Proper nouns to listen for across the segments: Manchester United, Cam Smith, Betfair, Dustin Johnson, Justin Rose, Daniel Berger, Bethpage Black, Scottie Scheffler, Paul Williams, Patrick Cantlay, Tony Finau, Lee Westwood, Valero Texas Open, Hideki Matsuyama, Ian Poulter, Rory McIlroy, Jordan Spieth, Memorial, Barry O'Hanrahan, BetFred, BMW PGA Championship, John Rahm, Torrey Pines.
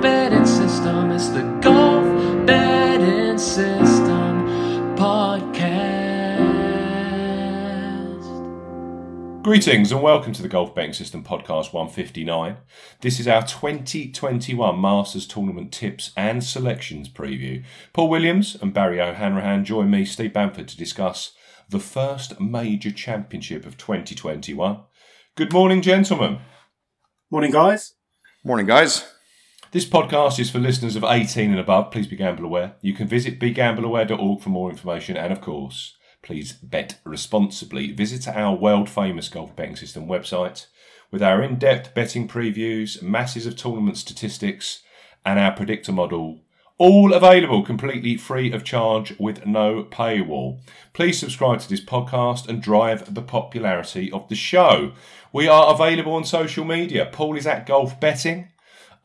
Betting System, it's the Golf Betting System podcast. Greetings and welcome to the Golf Betting System podcast 159. This is our 2021 Masters Tournament tips and selections preview. Paul Williams and Barry O'Hanrahan join me, Steve Bamford, to discuss the first major championship of 2021. Good morning, gentlemen. Morning, guys. Morning, guys. This podcast is for listeners of 18 and above. Please be gamble aware. You can visit begambleaware.org for more information. And of course, please bet responsibly. Visit our world-famous Golf Betting System website with our in-depth betting previews, masses of tournament statistics, and our predictor model. All available completely free of charge with no paywall. Please subscribe to this podcast and drive the popularity of the show. We are available on social media. Paul is at Golf Betting.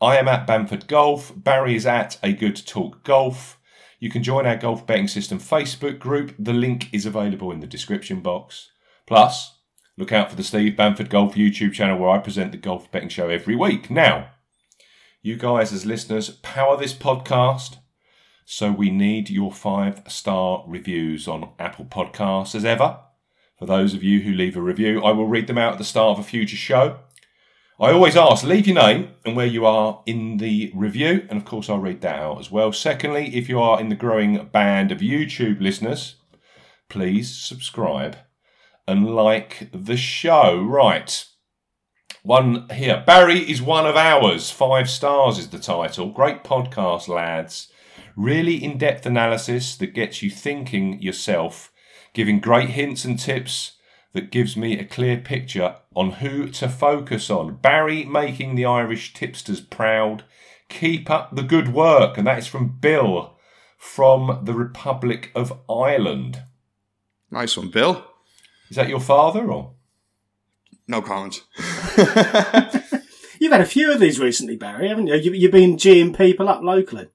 I am at Bamford Golf. Barry is at A Good Talk Golf. You can join our Golf Betting System Facebook group. The link is available in the description box. Plus, look out for the Steve Bamford Golf YouTube channel where I present the Golf Betting Show every week. Now, you guys as listeners power this podcast, so we need your 5-star reviews on Apple Podcasts as ever. For those of you who leave a review, I will read them out at the start of a future show. I always ask, leave your name and where you are in the review, and of course I'll read that out as well. Secondly, if you are in the growing band of YouTube listeners, please subscribe and like the show. Right. One here. Barry is one of ours. 5 stars is the title. Great podcast, lads. Really in-depth analysis that gets you thinking yourself, giving great hints and tips that gives me a clear picture on who to focus on. Barry making the Irish tipsters proud. Keep up the good work. And that is from Bill from the Republic of Ireland. Nice one, Bill. Is that your father or...? No comment. You've had a few of these recently, Barry, haven't you? You've been G'ing people up locally.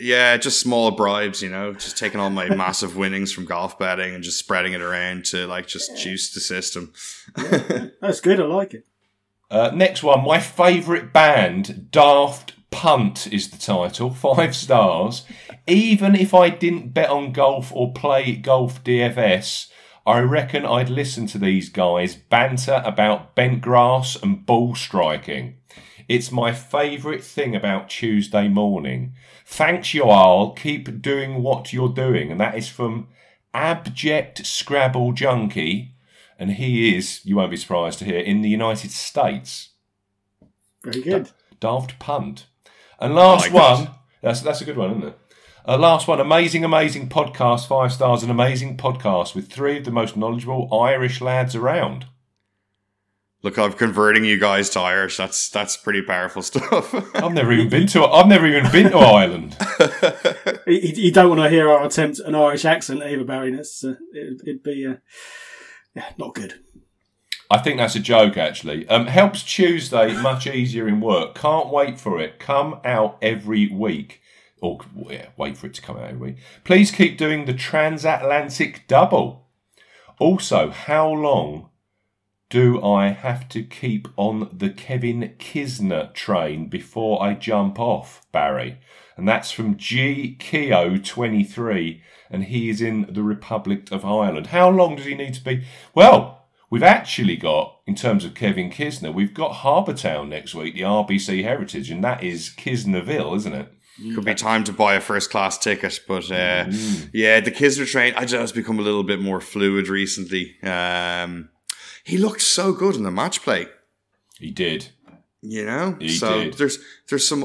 Yeah, just small bribes, you know, just taking all my massive winnings from golf betting and just spreading it around to, like, just juice the system. Yeah. That's good. I like it. Next one. My favourite band, Daft Punt, is the title. 5 stars. Even if I didn't bet on golf or play golf DFS, I reckon I'd listen to these guys banter about bent grass and ball striking. It's my favourite thing about Tuesday morning. Thanks, Yoal. Keep doing what you're doing. And that is from Abject Scrabble Junkie. And he is, you won't be surprised to hear, in the United States. Very good. Daft Punt. And last one. That's a good one, isn't it? Last one, amazing podcast, 5 stars, an amazing podcast with 3 of the most knowledgeable Irish lads around. Look, I'm converting you guys to Irish. That's pretty powerful stuff. I've never even been to Ireland. You don't want to hear our attempt at an Irish accent either, Barry. It'd be not good. I think that's a joke, actually. Helps Tuesday much easier in work. Can't wait for it. Come out every week. Or yeah, wait for it to come out every week. Please keep doing the transatlantic double. Also, how long do I have to keep on the Kevin Kisner train before I jump off, Barry? And that's from G Keo 23, and he is in the Republic of Ireland. How long does he need to be? Well, we've actually got, in terms of Kevin Kisner, we've got Harbour Town next week, the RBC Heritage, and that is Kisnerville, isn't it? Could be time to buy a first-class ticket, but yeah, the Kisner train, I just become a little bit more fluid recently. He looked so good in the match play. He did. You know? There's some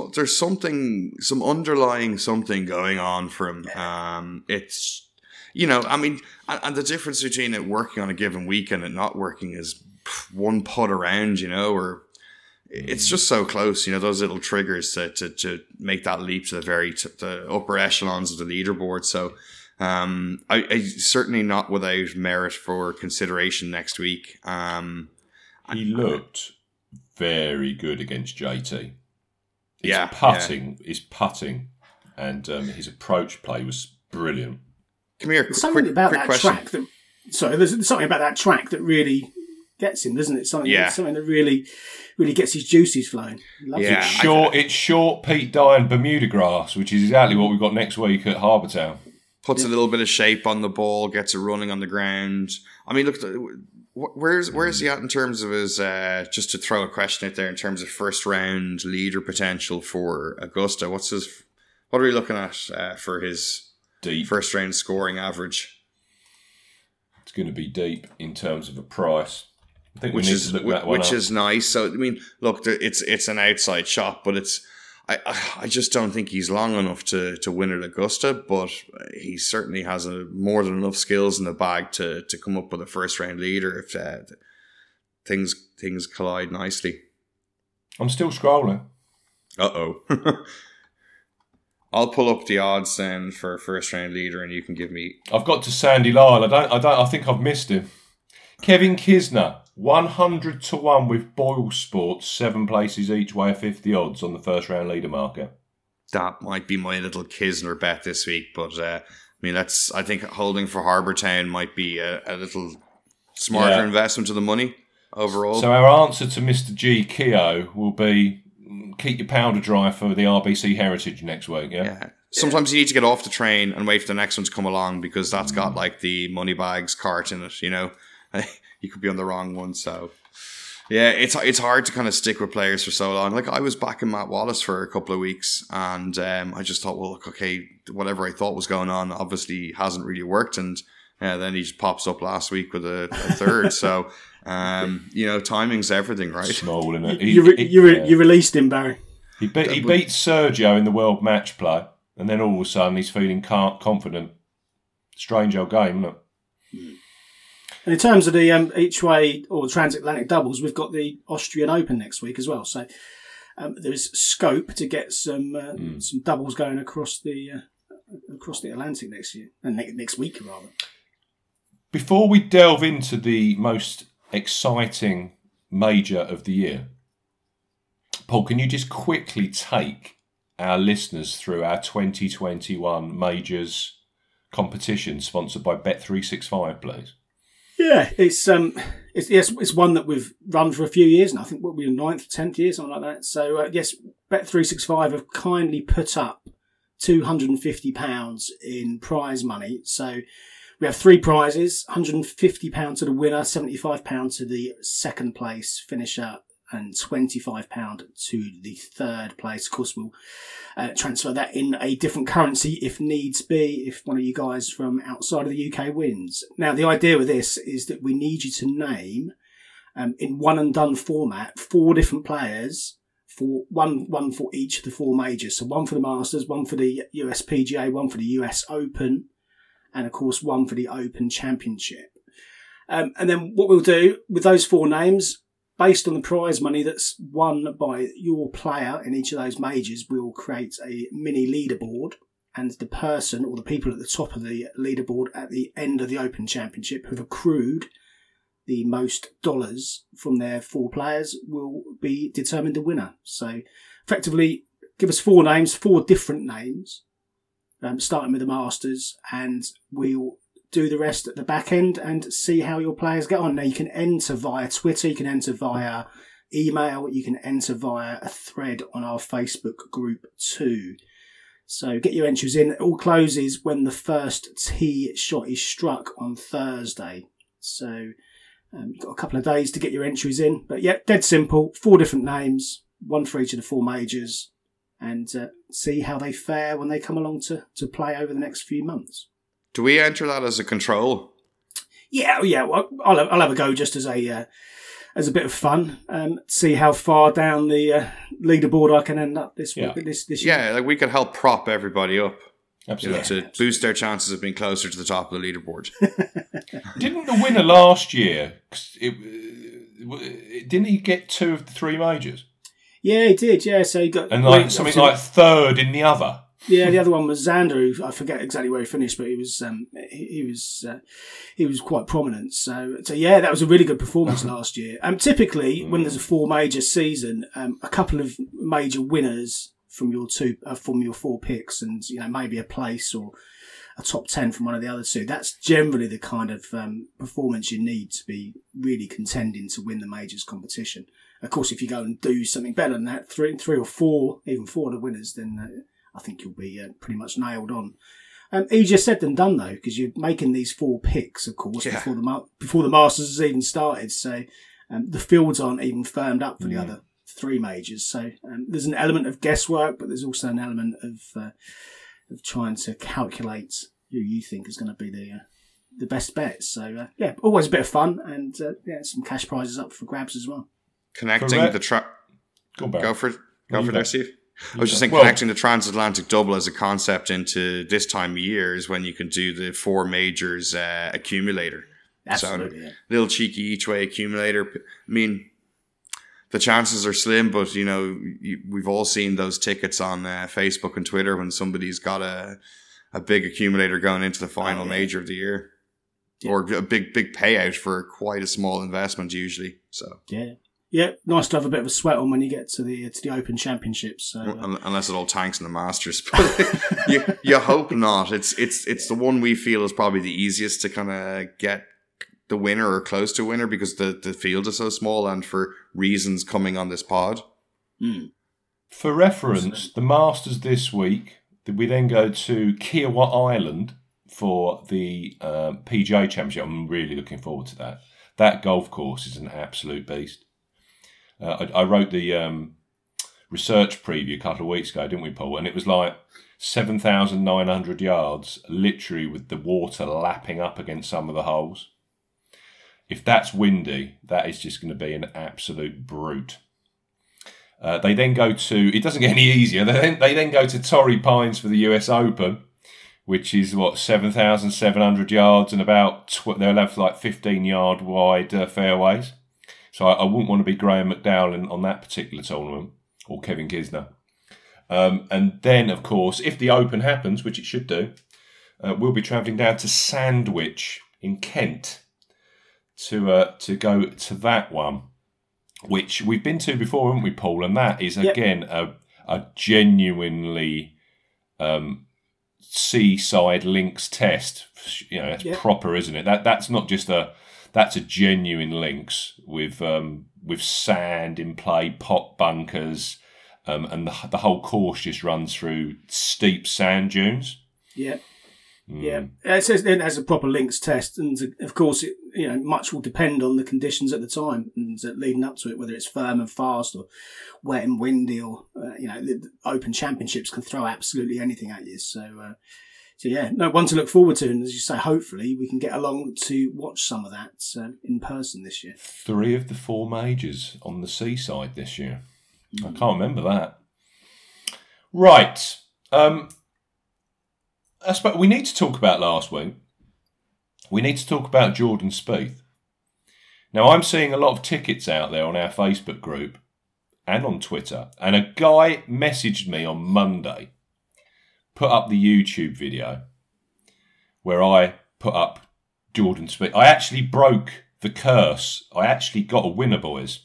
underlying something going on from it's, you know, I mean, and the difference between it working on a given weekend and not working is one putt around, you know, or it's just so close, you know, those little triggers to make that leap to the the upper echelons of the leaderboard. So I certainly not without merit for consideration next week. He looked very good against JT. His putting, and his approach play was brilliant. Come here, there's something about that track that really gets him, doesn't it? Something that really gets his juices flowing. It's short Pete Dye Bermuda grass, which is exactly what we've got next week at Harbour Town. Puts a little bit of shape on the ball, gets it running on the ground. I mean, look, where's he at in terms of his, just to throw a question out there, in terms of first round leader potential for Augusta? What are we looking at for his deep first round scoring average? It's going to be deep in terms of a price. I think we need to look that one up. Is nice. So I mean, look, it's an outside shot, but it's I just don't think he's long enough to win at Augusta. But he certainly has more than enough skills in the bag to come up with a first round leader if things collide nicely. I'm still scrolling. Uh-oh. I'll pull up the odds then for first round leader, and you can give me. I've got to Sandy Lyle. I think I've missed him. Kevin Kisner, 100 to 1 with Boyle Sports, 7 places each way, 50 odds on the first round leader market. That might be my little Kisner bet this week, but I think holding for Harbour Town might be a little smarter investment to the money overall. So our answer to Mr. G Keogh will be, keep your powder dry for the RBC Heritage next week, yeah? Sometimes you need to get off the train and wait for the next one to come along, because that's got like the money bags cart in it, you know? You could be on the wrong one, so... Yeah, it's hard to kind of stick with players for so long. Like, I was backing Matt Wallace for a couple of weeks, and I just thought, well, look, okay, whatever I thought was going on obviously hasn't really worked, and then he just pops up last week with a third, so... timing's everything, right? Small, isn't it? You released him, Barry. He beats Sergio in the World Match Play, and then all of a sudden he's feeling confident. Strange old game, isn't it? And in terms of the each way or transatlantic doubles, we've got the Austrian Open next week as well. So there's scope to get some doubles going across the Atlantic next year, and next week rather. Before we delve into the most exciting major of the year, Paul, can you just quickly take our listeners through our 2021 majors competition sponsored by Bet365, please? Yeah, it's one that we've run for a few years, and I think we'll be in 9th, 10th year, something like that. So yes, Bet365 have kindly put up £250 in prize money. So we have 3 prizes, £150 to the winner, £75 to the second place finisher, and £25 to the third place. Of course, we'll transfer that in a different currency if needs be, if one of you guys from outside of the UK wins. Now, the idea with this is that we need you to name, in one and done format, 4 different players, for one for each of the 4 majors. So one for the Masters, one for the US PGA, one for the US Open, and, of course, one for the Open Championship. And then what we'll do with those 4 names, based on the prize money that's won by your player in each of those majors, we'll create a mini leaderboard, and the person or the people at the top of the leaderboard at the end of the Open Championship who've accrued the most dollars from their 4 players will be determined the winner. So, effectively, give us 4 names, 4 different names, starting with the Masters, and we'll do the rest at the back end and see how your players get on. Now, you can enter via Twitter, you can enter via email, you can enter via a thread on our Facebook group too. So get your entries in. It all closes when the first tee shot is struck on Thursday. So you've got a couple of days to get your entries in. But yeah, dead simple. 4 different names, one for each of the 4 majors, and see how they fare when they come along to play over the next few months. Do we enter that as a control? Yeah. Well, I'll have a go just as a bit of fun, see how far down the leaderboard I can end up this week. This year. Yeah, like we could help prop everybody up. Absolutely. To boost their chances of being closer to the top of the leaderboard. Didn't the winner last year, didn't he get 2 of the 3 majors? Yeah, he did. Yeah, so he got something like third in the other. Yeah, the other one was Xander, who I forget exactly where he finished, but he was quite prominent. So yeah, that was a really good performance last year. Typically, when there's a four major season, a couple of major winners from your four picks, and maybe a place or a top 10 from one of the other two. That's generally the kind of performance you need to be really contending to win the majors competition. Of course, if you go and do something better than that, three or four of the winners, then I think you'll be pretty much nailed on. Easier said than done, though, because you're making these four picks, of course, before the Masters has even started. So the fields aren't even firmed up for the other three majors. So there's an element of guesswork, but there's also an element of trying to calculate who you think is going to be the best bet. So, always a bit of fun, and some cash prizes up for grabs as well. Steve. I was just thinking, connecting the transatlantic double as a concept into this time of year is when you can do the four majors accumulator. Absolutely, so, little cheeky each way accumulator. I mean, the chances are slim, but we've all seen those tickets on Facebook and Twitter when somebody's got a big accumulator going into the final major of the year, or a big payout for quite a small investment usually. So yeah, nice to have a bit of a sweat on when you get to the Open Championships. So, unless it all tanks in the Masters, but you hope not. It's the one we feel is probably the easiest to kind of get the winner or close to winner because the field is so small and for reasons coming on this pod. Mm. For reference, the Masters this week, we then go to Kiowa Island for the PGA Championship. I'm really looking forward to that. That golf course is an absolute beast. I wrote the research preview a couple of weeks ago, didn't we, Paul? And it was like 7,900 yards, literally with the water lapping up against some of the holes. If that's windy, that is just going to be an absolute brute. They then go to, it doesn't get any easier, they then go to Torrey Pines for the US Open, which is, 7,700 yards and about, they'll have 15-yard wide fairways. So I wouldn't want to be Graham McDowell on that particular tournament, or Kevin Kisner. And then, of course, if the Open happens, which it should do, we'll be travelling down to Sandwich in Kent to go to that one, which we've been to before, haven't we, Paul? And that is, again, a genuinely seaside links test. That's proper, isn't it? That's not just a... That's a genuine links with sand in play, pot bunkers, and the whole course just runs through steep sand dunes. Yeah, It has a proper links test, and of course, much will depend on the conditions at the time and leading up to it, whether it's firm and fast or wet and windy, or the Open Championships can throw absolutely anything at you. So, one to look forward to. And as you say, hopefully we can get along to watch some of that in person this year. 3 of the 4 majors on the seaside this year. I can't remember that. Right. I suppose we need to talk about last week. We need to talk about Jordan Spieth. Now, I'm seeing a lot of tickets out there on our Facebook group and on Twitter. And a guy messaged me on Monday, put up the YouTube video where I put up Jordan Spieth. I actually broke the curse. I actually got a winner, boys.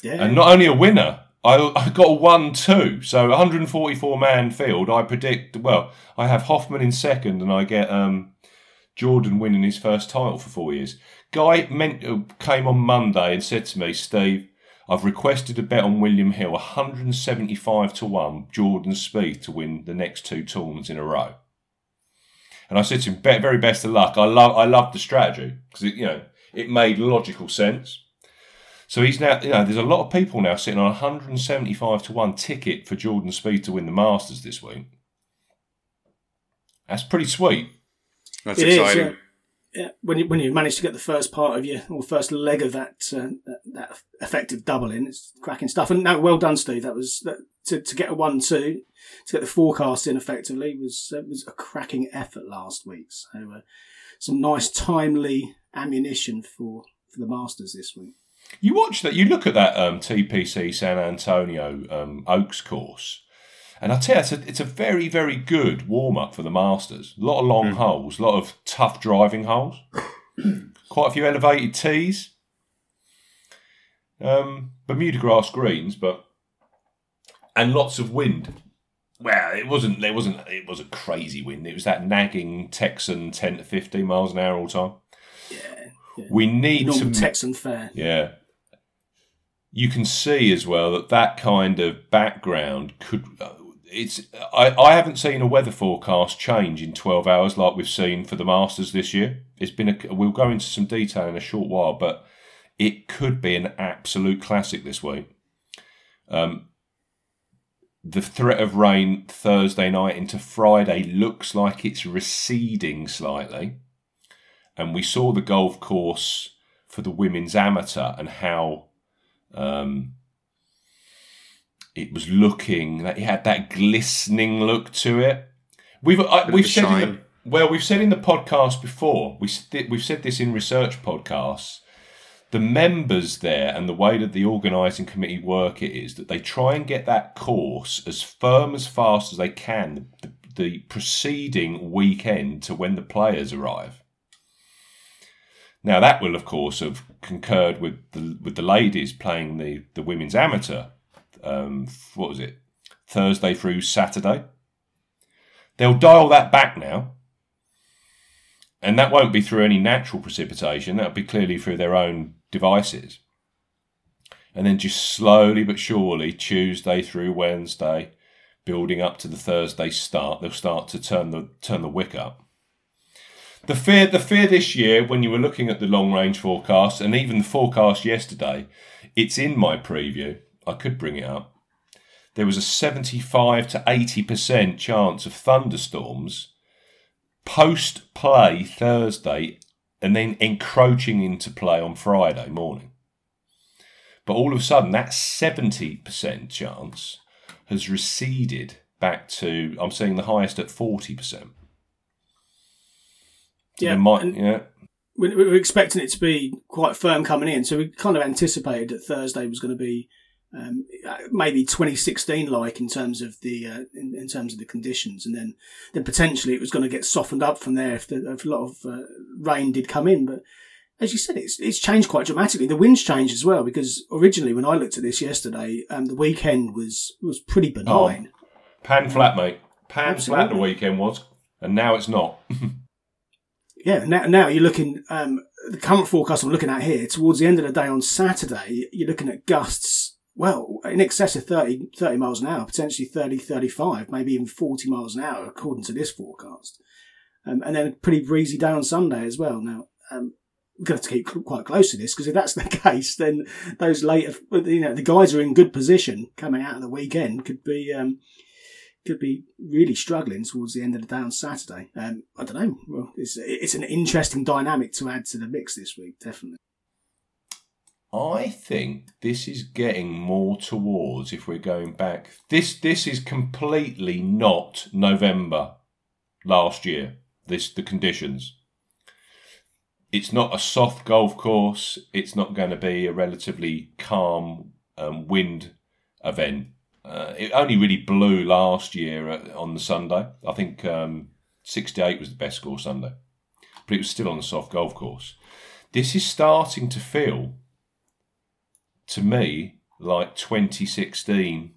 Yeah. And not only a winner, I got a 1-2. So 144-man field, I predict, I have Hoffman in second and I get Jordan winning his first title for 4 years. Guy came on Monday and said to me, Steve, I've requested a bet on William Hill, 175-1, Jordan Spieth to win the next 2 tournaments in a row. And I said to him, very best of luck. I love the strategy because it made logical sense. So he's now, there's a lot of people now sitting on 175-1 ticket for Jordan Spieth to win the Masters this week. That's pretty sweet. That's exciting. Is, yeah. Yeah, when you manage to get the first part of first leg of that effective double in, it's cracking stuff. And no, well done, Steve. That was to get a 1-2, to get the forecast in effectively was a cracking effort last week. So some nice timely ammunition for the Masters this week. You watch that. You look at that TPC San Antonio Oaks course, And I'll tell you, it's a very, very good warm-up for the Masters. A lot of long holes, a lot of tough driving holes. Quite a few elevated tees. Bermuda grass greens, but... And lots of wind. Well, it was a crazy wind. It was that nagging Texan 10 to 15 miles an hour all the time. Yeah. We need normal Texan fare. Yeah. You can see as well that kind of background could... I haven't seen a weather forecast change in 12 hours like we've seen for the Masters this year. It's been we'll go into some detail in a short while, but it could be an absolute classic this week. The threat of rain Thursday night into Friday looks like it's receding slightly. And we saw the golf course for the women's amateur and how... it was looking that it had that glistening look to it. We've said in the podcast before. We've said this in research podcasts. The members there and the way that the organising committee work it is that they try and get that course as firm as fast as they can the preceding weekend to when the players arrive. Now that will, of course, have concurred with the ladies playing the women's amateur. What was it? Thursday through Saturday. They'll dial that back now, and that won't be through any natural precipitation. That'll be clearly through their own devices, and then just slowly but surely, Tuesday through Wednesday, building up to the Thursday start, they'll start to turn the wick up. The fear this year, when you were looking at the long-range forecast, and even the forecast yesterday, it's in my preview. I could bring it up. There was a 75 to 80% chance of thunderstorms post-play Thursday and then encroaching into play on Friday morning. But all of a sudden, that 70% chance has receded back to, I'm seeing the highest at 40%. Yeah, we were expecting it to be quite firm coming in, so we kind of anticipated that Thursday was going to be maybe 2016-like in terms of the in terms of the conditions, and then potentially it was going to get softened up from there if a lot of rain did come in. But as you said, it's changed quite dramatically. The wind's changed as well, because originally when I looked at this yesterday, the weekend was pretty benign. Oh, pan flat, mate. Pan absolutely. Flat the weekend was, and now it's not. Yeah, now you're looking, the current forecast I'm looking at here, towards the end of the day on Saturday, you're looking at gusts, well, in excess of 30 miles an hour, potentially 30, 35, maybe even 40 miles an hour, according to this forecast. And then a pretty breezy day on Sunday as well. Now, we're going to have to keep quite close to this, because if that's the case, then those later, the guys are in good position coming out of the weekend could be really struggling towards the end of the day on Saturday. I don't know. Well, it's an interesting dynamic to add to the mix this week, definitely. I think this is getting more towards, if we're going back, this is completely not November last year, the conditions. It's not a soft golf course. It's not going to be a relatively calm wind event. It only really blew last year on the Sunday. I think 68 was the best score Sunday. But it was still on the soft golf course. This is starting to feel, to me, like 2016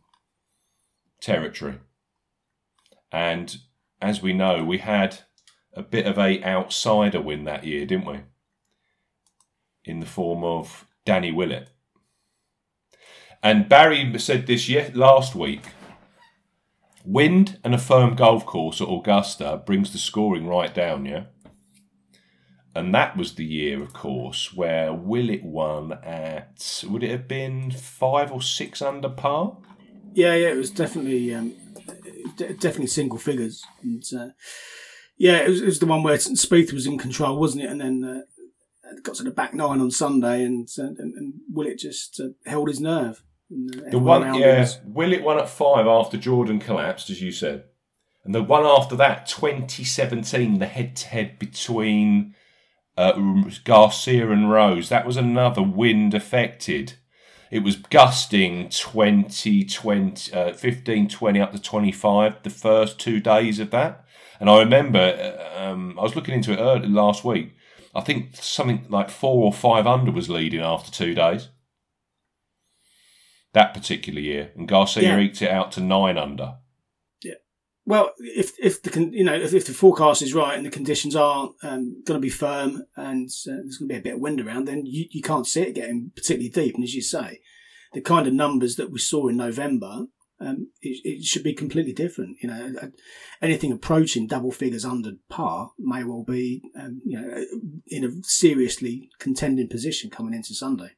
territory. And as we know, we had a bit of a outsider win that year, didn't we? In the form of Danny Willett. And Barry said this last week, wind and a firm golf course at Augusta brings the scoring right down, yeah? And that was the year, of course, where Willett won at, would it have been 5 or 6 under par? Yeah, it was definitely single figures. And, it was the one where Spieth was in control, wasn't it? And then... got to the back nine on Sunday, and Willett just held his nerve. Willett won at 5 after Jordan collapsed, as you said, and the one after that, 2017, the head-to-head between Garcia and Rose, that was another wind-affected. It was gusting 15, 20 up to 25 the first 2 days of that. And I remember I was looking into it early last week. I think something like 4 or 5 under was leading after 2 days. That particular year. And Garcia eked it out to 9 under. Yeah. Well, if the forecast is right and the conditions are going to be firm and there's going to be a bit of wind around, then you can't see it getting particularly deep. And as you say, the kind of numbers that we saw in November, it should be completely different. You know, anything approaching double figures under par may well be, in a seriously contending position coming into Sunday.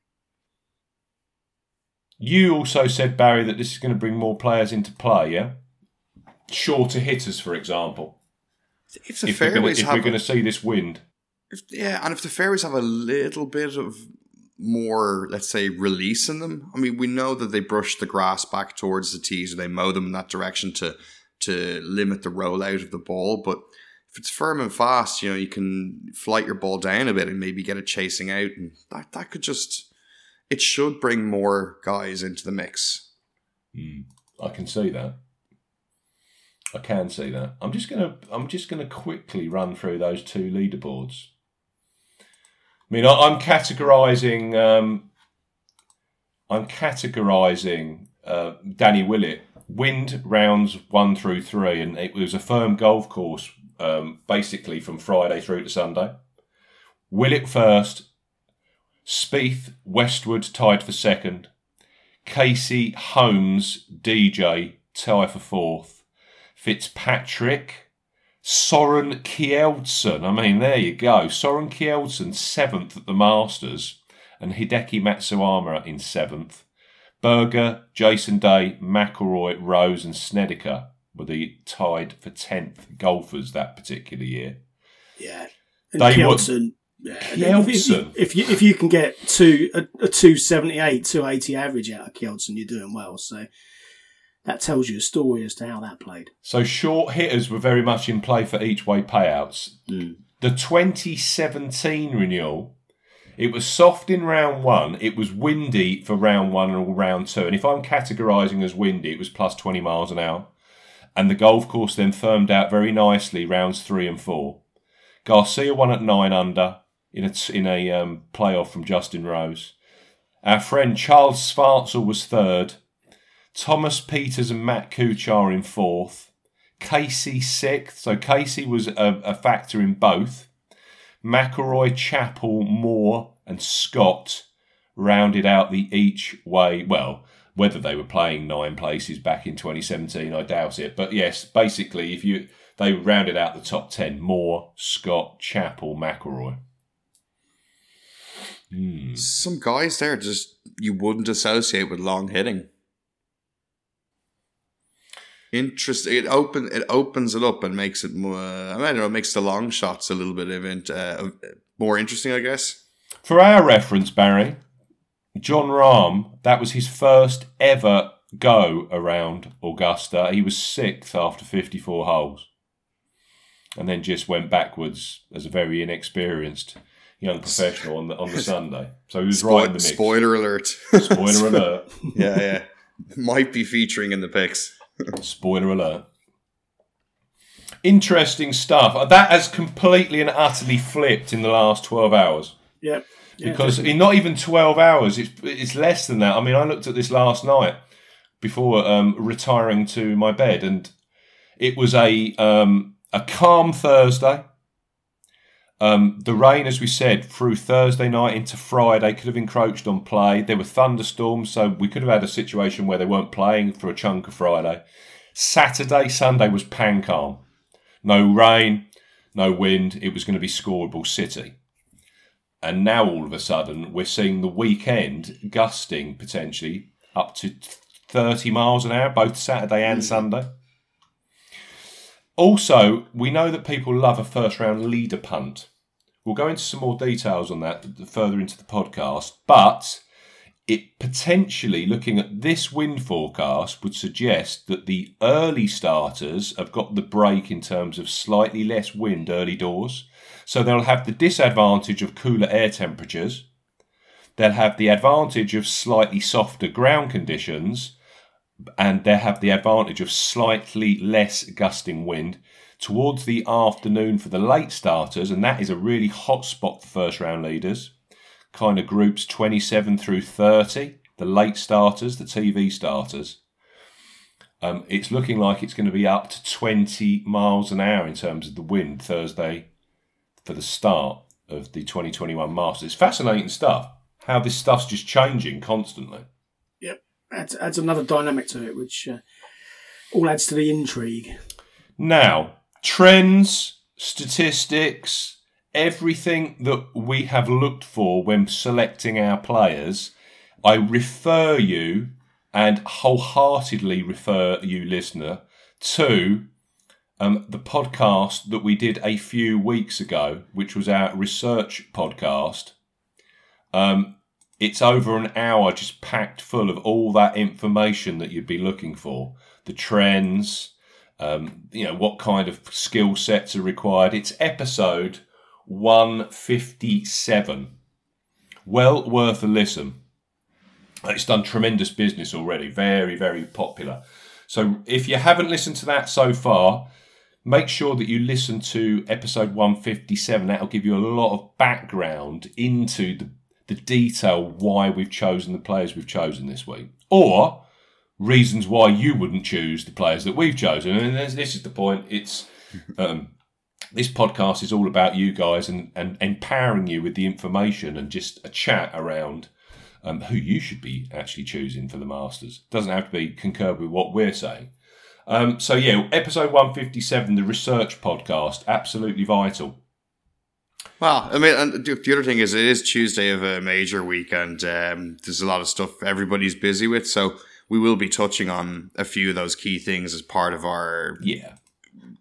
You also said, Barry, that this is going to bring more players into play, yeah? Shorter hitters, for example. If we're going to see this wind. If the fairways have a little bit of more, let's say, release in them. I mean, we know that they brush the grass back towards the tees or they mow them in that direction to limit the rollout of the ball. But if it's firm and fast, you can flight your ball down a bit and maybe get it chasing out. And that could just... It should bring more guys into the mix. I can see that. I'm just gonna quickly run through those two leaderboards. I mean, I'm categorising Danny Willett wind rounds 1 through 3, and it was a firm golf course basically from Friday through to Sunday. Willett first. Spieth, Westwood tied for second. Casey, Holmes, DJ tie for fourth. Fitzpatrick, Soren Kjeldsen. I mean, there you go. Soren Kjeldsen, 7th at the Masters. And Hideki Matsuyama in 7th. Berger, Jason Day, McIlroy, Rose and Snedeker were the tied for 10th golfers that particular year. Yeah. And Kjeldsen... Yeah, if you can get a 278, 280 average out of Kjeldsen, you're doing well. So that tells you a story as to how that played. So short hitters were very much in play for each way payouts. The 2017 renewal, it was soft in round 1. It was windy for round 1 and all round 2. And if I'm categorising as windy, it was plus 20 miles an hour. And the golf course then firmed out very nicely rounds 3 and 4. Garcia won at 9 under. In a playoff from Justin Rose. Our friend Charles Schwartzel was third. Thomas Peters and Matt Kuchar in fourth. Casey sixth. So Casey was a factor in both. McIlroy, Chappell, Moore and Scott rounded out the each way. Well, whether they were playing 9 places back in 2017, I doubt it. But yes, basically, they rounded out the top 10. Moore, Scott, Chappell, McIlroy. Some guys there just you wouldn't associate with long hitting. Interesting. It opens it up and makes it more. I don't know. It makes the long shots a little bit more interesting, I guess. For our reference, Barry, John Rahm. That was his first ever go around Augusta. He was 6th after 54 holes, and then just went backwards as a very inexperienced young professional on the Sunday. So he was right in the mix. Spoiler alert. Spoiler alert. Yeah. Might be featuring in the picks. Spoiler alert. Interesting stuff. That has completely and utterly flipped in the last 12 hours. Yep. Yeah, because definitely. In not even 12 hours, it's less than that. I mean, I looked at this last night before retiring to my bed, and it was a calm Thursday. The rain, as we said, through Thursday night into Friday could have encroached on play. There were thunderstorms, so we could have had a situation where they weren't playing for a chunk of Friday. Saturday, Sunday was pan calm. No rain, no wind. It was going to be scoreable city. And now all of a sudden we're seeing the weekend gusting potentially up to 30 miles an hour, both Saturday and Sunday. Also, we know that people love a first-round leader punt. We'll go into some more details on that further into the podcast, but it potentially, looking at this wind forecast, would suggest that the early starters have got the break in terms of slightly less wind early doors, so they'll have the disadvantage of cooler air temperatures. they'll have the advantage of slightly softer ground conditions, and they'll have the advantage of slightly less gusting wind towards the afternoon for the late starters, and that is a really hot spot for first round leaders, kind of groups 27 through 30, the late starters, the TV starters. It's looking like it's going to be up to 20 miles an hour in terms of the wind Thursday for the start of the 2021 Masters. It's fascinating stuff, how this stuff's just changing constantly. Yep, adds another dynamic to it, which all adds to the intrigue. Now, trends, statistics, everything that we have looked for when selecting our players, I refer you and wholeheartedly refer you, listener, to the podcast that we did a few weeks ago, which was our research podcast. It's over an hour just packed full of all that information that you'd be looking for, the trends, what kind of skill sets are required. It's episode 157. Well worth a listen. It's done tremendous business already. Very, very popular. So if you haven't listened to that so far, make sure that you listen to episode 157. That'll give you a lot of background into the detail why we've chosen the players we've chosen this week. Or reasons why you wouldn't choose the players that we've chosen. And this is the point. It's this podcast is all about you guys and empowering you with the information and just a chat around who you should be actually choosing for the Masters. Doesn't have to be concurred with what we're saying. Episode 157, the research podcast, absolutely vital. Well, I mean, and the other thing is it is Tuesday of a major week, and there's a lot of stuff everybody's busy with, so we will be touching on a few of those key things as part of our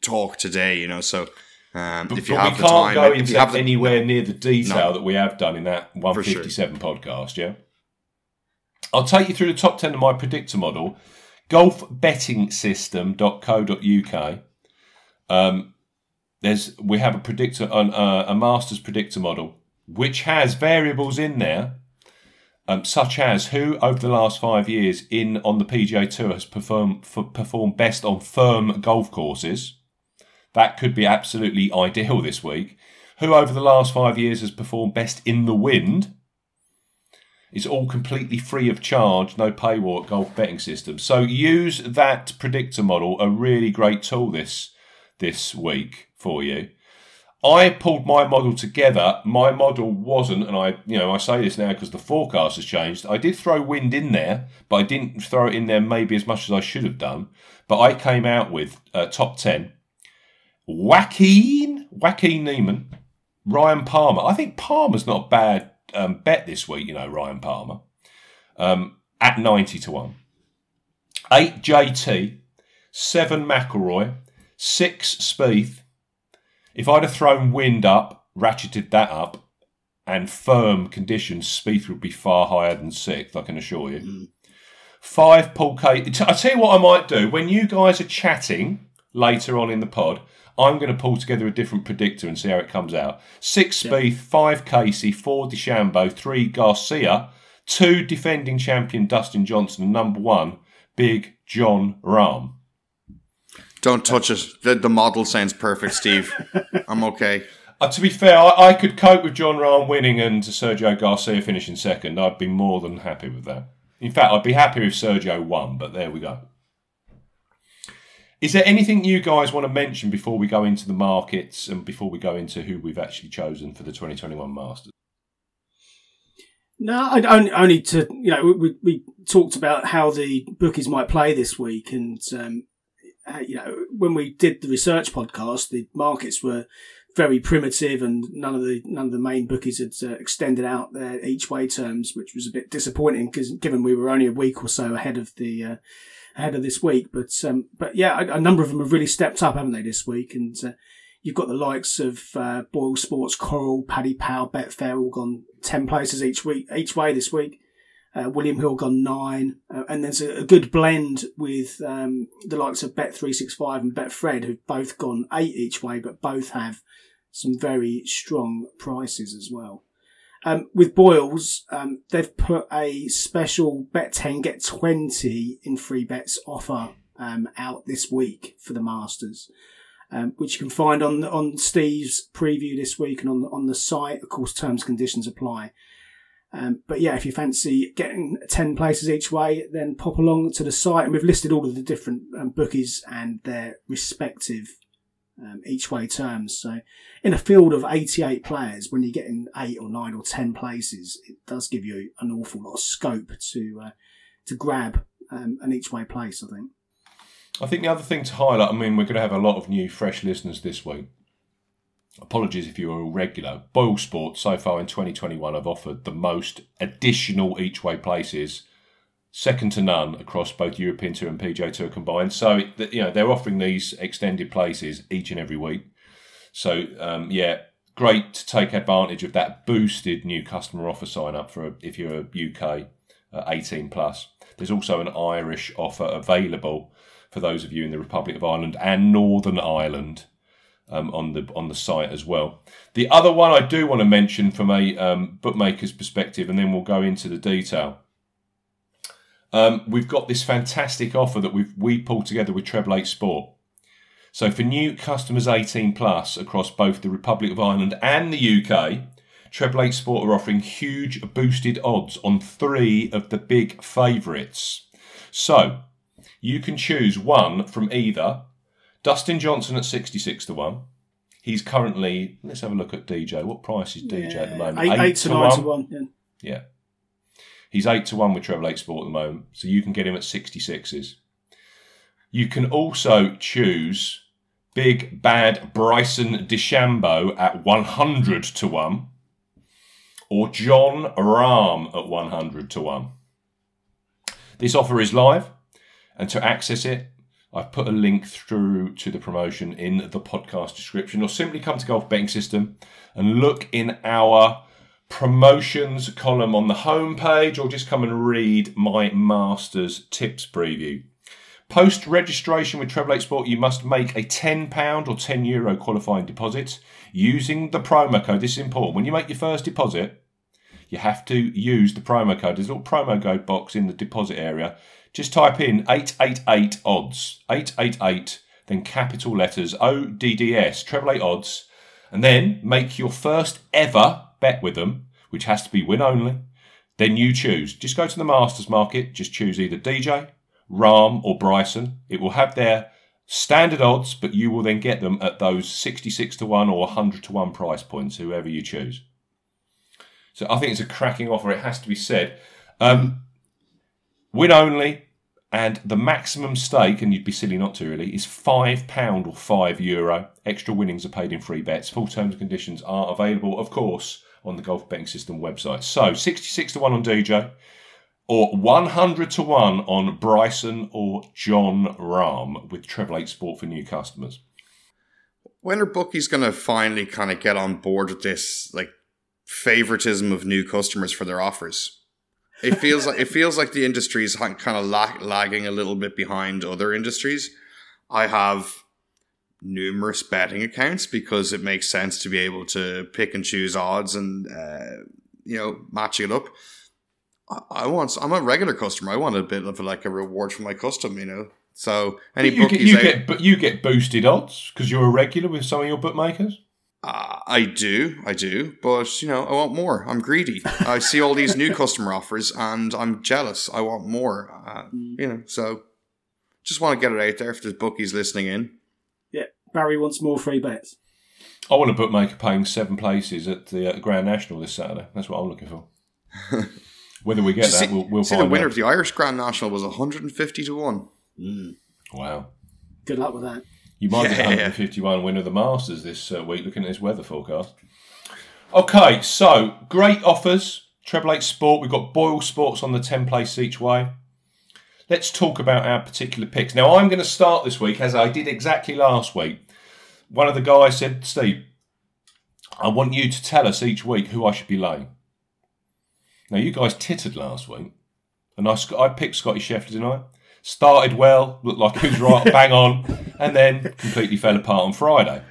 talk today, So if you have the time, we can't go into anywhere near the detail that we have done in that 157 podcast. Yeah, I'll take you through the top 10 of my predictor model, golfbettingsystem.co.uk. We have a predictor on a Masters predictor model which has variables in there. Such as who, over the last 5 years on the PGA Tour, has performed best on firm golf courses. That could be absolutely ideal this week. Who, over the last 5 years, has performed best in the wind. It's all completely free of charge, no paywall at Golf Betting System. So use that predictor model, a really great tool this week for you. I pulled my model together. My model wasn't, and I say this now because the forecast has changed. I did throw wind in there, but I didn't throw it in there maybe as much as I should have done. But I came out with top 10. Joaquin Niemann, Ryan Palmer. I think Palmer's not a bad bet this week, Ryan Palmer, at 90-1. 8 JT, 7 McIlroy, 6 Spieth. If I'd have thrown wind up, ratcheted that up, and firm conditions, Spieth would be far higher than 6th, I can assure you. Mm. 5, Paul Casey. I tell you what I might do. When you guys are chatting later on in the pod, I'm going to pull together a different predictor and see how it comes out. 6, Spieth, 5, Casey, 4, DeChambeau, 3, Garcia, 2, defending champion Dustin Johnson, and number 1, big John Rahm. Don't touch it. The model sounds perfect, Steve. I'm okay. To be fair, I could cope with John Rahm winning and Sergio Garcia finishing second. I'd be more than happy with that. In fact, I'd be happier if Sergio won, but there we go. Is there anything you guys want to mention before we go into the markets and before we go into who we've actually chosen for the 2021 Masters? No, only to, we talked about how the bookies might play this week, and when we did the research podcast, the markets were very primitive, and none of the main bookies had extended out their each way terms, which was a bit disappointing, because given we were only a week or so ahead of this week. But a number of them have really stepped up, haven't they, this week? And you've got the likes of Boyle Sports, Coral, Paddy Power, Betfair, all gone 10 places each way this week. William Hill gone 9, and there's a good blend with the likes of Bet365 and Betfred, who've both gone 8 each way, but both have some very strong prices as well. With Boyle's, they've put a special bet 10, get 20 in free bets offer out this week for the Masters, which you can find on Steve's preview this week and on the site. Of course, terms and conditions apply. But yeah, if you fancy getting 10 places each way, then pop along to the site. And we've listed all of the different bookies and their respective each way terms. So in a field of 88 players, when you're getting 8 or 9 or 10 places, it does give you an awful lot of scope to grab an each way place, I think. I think the other thing to highlight, I mean, we're going to have a lot of new, fresh listeners this week. Apologies if you are all regular. Boyle Sports, so far in 2021, have offered the most additional each-way places, second to none, across both European Tour and PGA Tour combined. So, you know, they're offering these extended places each and every week. So, yeah, great to take advantage of that boosted new customer offer sign-up for if you're a UK 18+. There's also an Irish offer available for those of you in the Republic of Ireland and Northern Ireland. On the site as well. The other one I do want to mention from a bookmaker's perspective, and then we'll go into the detail. We've got this fantastic offer that we pulled together with Treble 8 Sport. So for new customers 18+ across both the Republic of Ireland and the UK, Treble 8 Sport are offering huge boosted odds on 3 of the big favourites. So you can choose one from either Dustin Johnson at 66 to 1. He's currently, let's have a look at DJ. What price is DJ at the moment? 8 to 9 to 1. Yeah. He's 8 to 1 with Treble 8 Sport at the moment, so you can get him at 66s. You can also choose big bad Bryson DeChambeau at 100 to 1, or John Rahm at 100 to 1. This offer is live, and to access it, I've put a link through to the promotion in the podcast description, or simply come to Golf Betting System and look in our promotions column on the homepage, or just come and read my Masters tips preview. Post-registration with Treble 8 Sport, you must make a £10 or €10 qualifying deposit using the promo code. This is important. When you make your first deposit, you have to use the promo code. There's a little promo code box in the deposit area. Just type in 888 odds, 888, then capital letters, ODDS, Treble 8 odds, and then make your first ever bet with them, which has to be win only. Then you choose. Just go to the Masters market, just choose either DJ, Rahm or Bryson. It will have their standard odds, but you will then get them at those 66 to 1 or 100 to 1 price points, whoever you choose. So I think it's a cracking offer, it has to be said. Win only, and the maximum stake, and you'd be silly not to really, is £5 or €5. Extra winnings are paid in free bets. Full terms and conditions are available, of course, on the Golf Betting System website. So 66 to 1 on DJ, or 100 to 1 on Bryson or John Rahm with Treble 8 Sport for new customers. When are bookies going to finally kind of get on board with this, like, favoritism of new customers for their offers? It feels like the industry is kind of lagging a little bit behind other industries. I have numerous betting accounts because it makes sense to be able to pick and choose odds and match it up. I'm a regular customer. I want a bit of a reward for my custom. So any bookies, but you get boosted odds because you're a regular with some of your bookmakers. I do, but I want more. I'm greedy. I see all these new customer offers and I'm jealous. I want more, so just want to get it out there if there's bookies listening in. Yeah, Barry wants more free bets. I want a bookmaker paying 7 places at the Grand National this Saturday. That's what I'm looking for. Whether we get that, we'll find out. The winner of the Irish Grand National was 150 to 1. Mm. Wow. Good luck with that. You might be 151 winner of the Masters this week, looking at this weather forecast. Okay, so great offers. Treble 8 Sport. We've got Boyle Sports on the 10 place each way. Let's talk about our particular picks. Now, I'm going to start this week, as I did exactly last week. One of the guys said, Steve, I want you to tell us each week who I should be laying. Now, you guys tittered last week, and I picked Scottie Scheffler, didn't I? Started well, looked like he was right bang on, and then completely fell apart on Friday.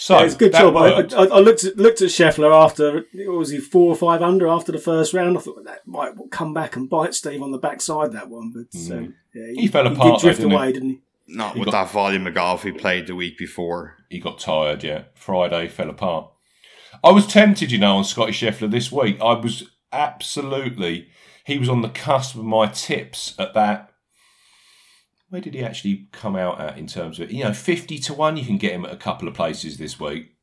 So yeah, it's a good job. I looked at Scheffler after, what was he, 4 or 5 under after the first round. I thought that might come back and bite Steve on the backside, that one. But yeah, he fell apart. He drifted away, didn't he? Not with that volume of golf he played the week before. He got tired, yeah. Friday fell apart. I was tempted, on Scottie Scheffler this week. I was absolutely... He was on the cusp of my tips at that. Where did he actually come out at in terms of it? 50-1, you can get him at a couple of places this week.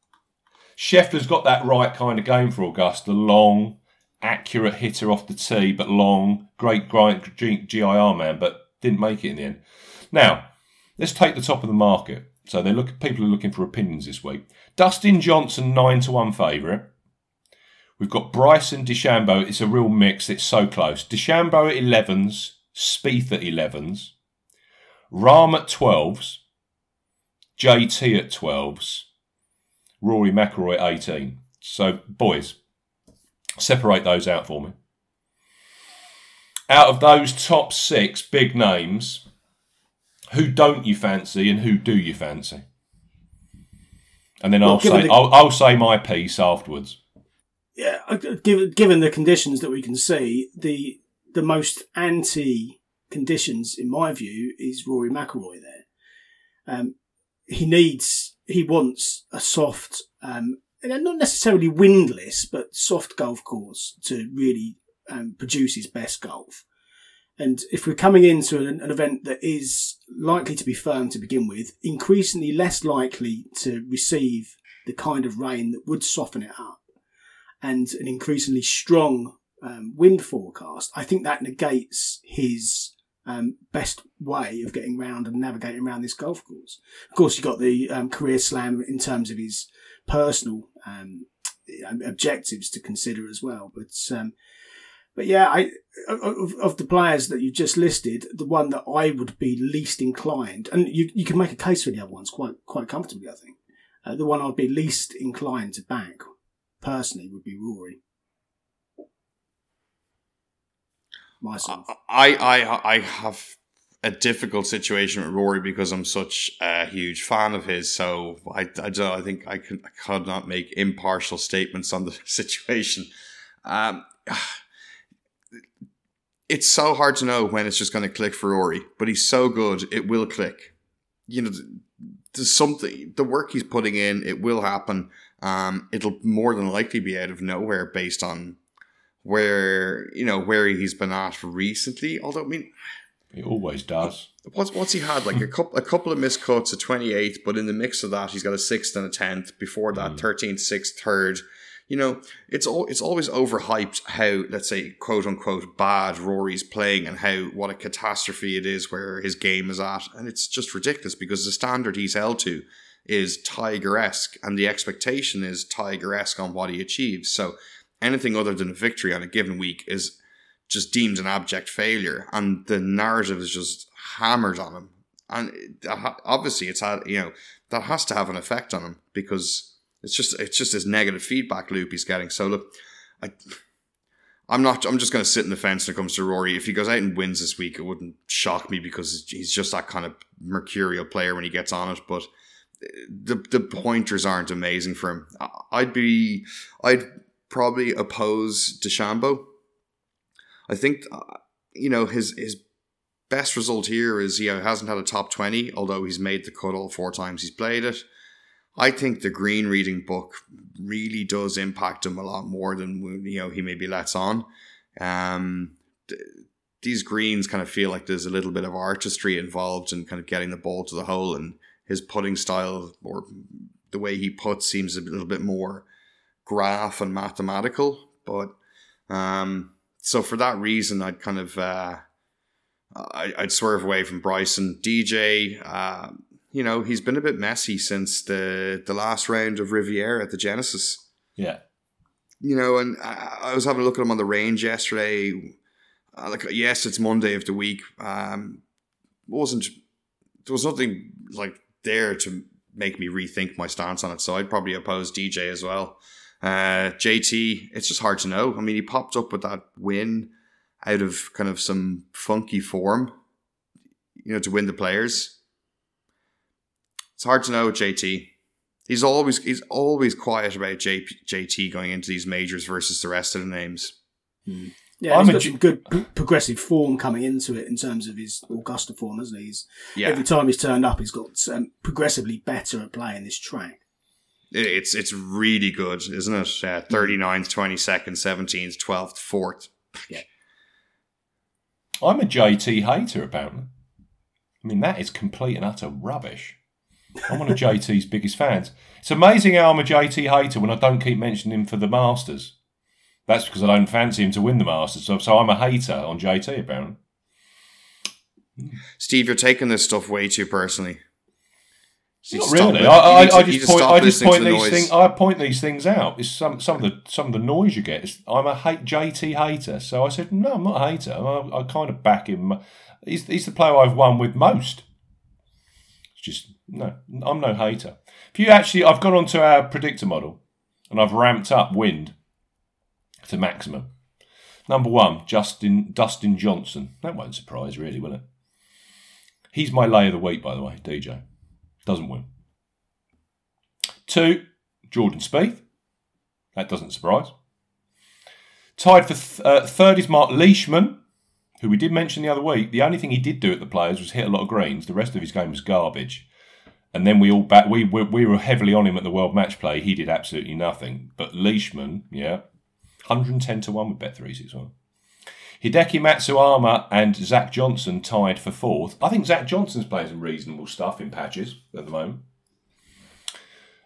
Scheffler's got that right kind of game for Augusta. Long, accurate hitter off the tee, but long. Great GIR man, but didn't make it in the end. Now... let's take the top of the market. So people are looking for opinions this week. Dustin Johnson, 9-1 favourite. We've got Bryson DeChambeau. It's a real mix. It's so close. DeChambeau at 11s. Spieth at 11s. Rahm at 12s. JT at 12s. Rory McIlroy at 18. So, boys, separate those out for me. Out of those top 6 big names... who don't you fancy and who do you fancy? And then I'll say my piece afterwards. Yeah, given the conditions that we can see, the most anti-conditions, in my view, is Rory McIlroy there. He wants a soft, and not necessarily windless, but soft golf course to really produce his best golf. And if we're coming into an event that is likely to be firm to begin with, increasingly less likely to receive the kind of rain that would soften it up, and an increasingly strong wind forecast, I think that negates his best way of getting round and navigating around this golf course. Of course, you've got the career slam in terms of his personal objectives to consider as well. But yeah, of the players that you just listed, the one that I would be least inclined, and you can make a case for the other ones quite comfortably, I think. The one I'd be least inclined to back, personally, would be Rory. Myself. I have a difficult situation with Rory because I'm such a huge fan of his, so I think I could not make impartial statements on the situation. It's so hard to know when it's just going to click for Rory, but he's so good, it will click. There's something, the work he's putting in, it will happen. It'll more than likely be out of nowhere based on where he's been at recently. Although, he always does. What's he had? Like a couple of missed cuts, a 28th, but in the mix of that, he's got a 6th and a 10th. Before that, 13th, 6th, 3rd. It's always overhyped how, let's say, quote unquote, bad Rory's playing and what a catastrophe it is where his game is at. And it's just ridiculous because the standard he's held to is Tiger-esque and the expectation is Tiger-esque on what he achieves. So anything other than a victory on a given week is just deemed an abject failure. And the narrative is just hammered on him. And obviously it's had, that has to have an effect on him because... It's just this negative feedback loop he's getting. So look, I'm just going to sit in the fence when it comes to Rory. If he goes out and wins this week, it wouldn't shock me because he's just that kind of mercurial player when he gets on it. But the pointers aren't amazing for him. I'd probably oppose DeChambeau. I think his best result here is he hasn't had a top 20, although he's made the cut all 4 times he's played it. I think the green reading book really does impact him a lot more than he maybe lets on. These greens kind of feel like there's a little bit of artistry involved in kind of getting the ball to the hole, and his putting style or the way he puts seems a little bit more graph and mathematical. But so for that reason, I'd kind of I'd swerve away from Bryson. DJ. He's been a bit messy since the last round of Riviera at the Genesis. Yeah. And I was having a look at him on the range yesterday. Yes, it's Monday of the week. There was nothing there to make me rethink my stance on it. So I'd probably oppose DJ as well. JT, it's just hard to know. He popped up with that win out of kind of some funky form, to win the Players. It's hard to know, JT. He's always quiet about JT going into these majors versus the rest of the names. Hmm. Yeah, he's got some good progressive form coming into it in terms of his Augusta form, hasn't he? Every time he's turned up, he's got progressively better at playing this track. It's really good, isn't it? 39th, 22nd, 17th, 12th, 4th. Yeah. I'm a JT hater, apparently. I mean, that is complete and utter rubbish. I'm one of JT's biggest fans. It's amazing how I'm a JT hater when I don't keep mentioning him for the Masters. That's because I don't fancy him to win the Masters. So I'm a hater on JT, apparently. Steve, you're taking this stuff way too personally. So not really. I point these things out. It's some of the noise you get. I'm a JT hater. So I said, no, I'm not a hater. I kind of back him. He's the player I've won with most. It's just, no, I'm no hater. If you actually, I've gone onto our predictor model and I've ramped up wind to maximum. Number one, Dustin Johnson. That won't surprise, really, will it? He's my lay of the week, by the way, DJ. Doesn't win. Two, Jordan Spieth. That doesn't surprise. Tied for third is Mark Leishman, who we did mention the other week. The only thing he did do at the Players was hit a lot of greens. The rest of his game was garbage. And then we were heavily on him at the World Match Play. He did absolutely nothing. But Leishman, 110-1 with Bet365. Hideki Matsuyama and Zach Johnson tied for fourth. I think Zach Johnson's playing some reasonable stuff in patches at the moment.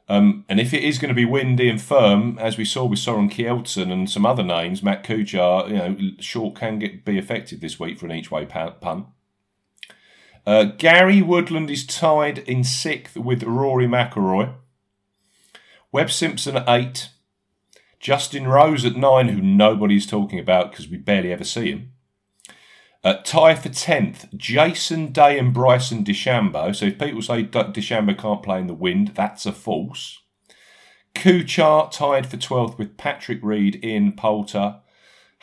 And if it is going to be windy and firm, as we saw with Søren Kjeldsen and some other names, Matt Kuchar, short can be affected this week for an each-way punt. Gary Woodland is tied in sixth with Rory McIlroy. Webb Simpson at 8. Justin Rose at 9, who nobody's talking about because we barely ever see him. Tie for 10th, Jason Day and Bryson DeChambeau. So if people say DeChambeau can't play in the wind, that's a false. Kuchar tied for 12th with Patrick Reed, Ian Poulter.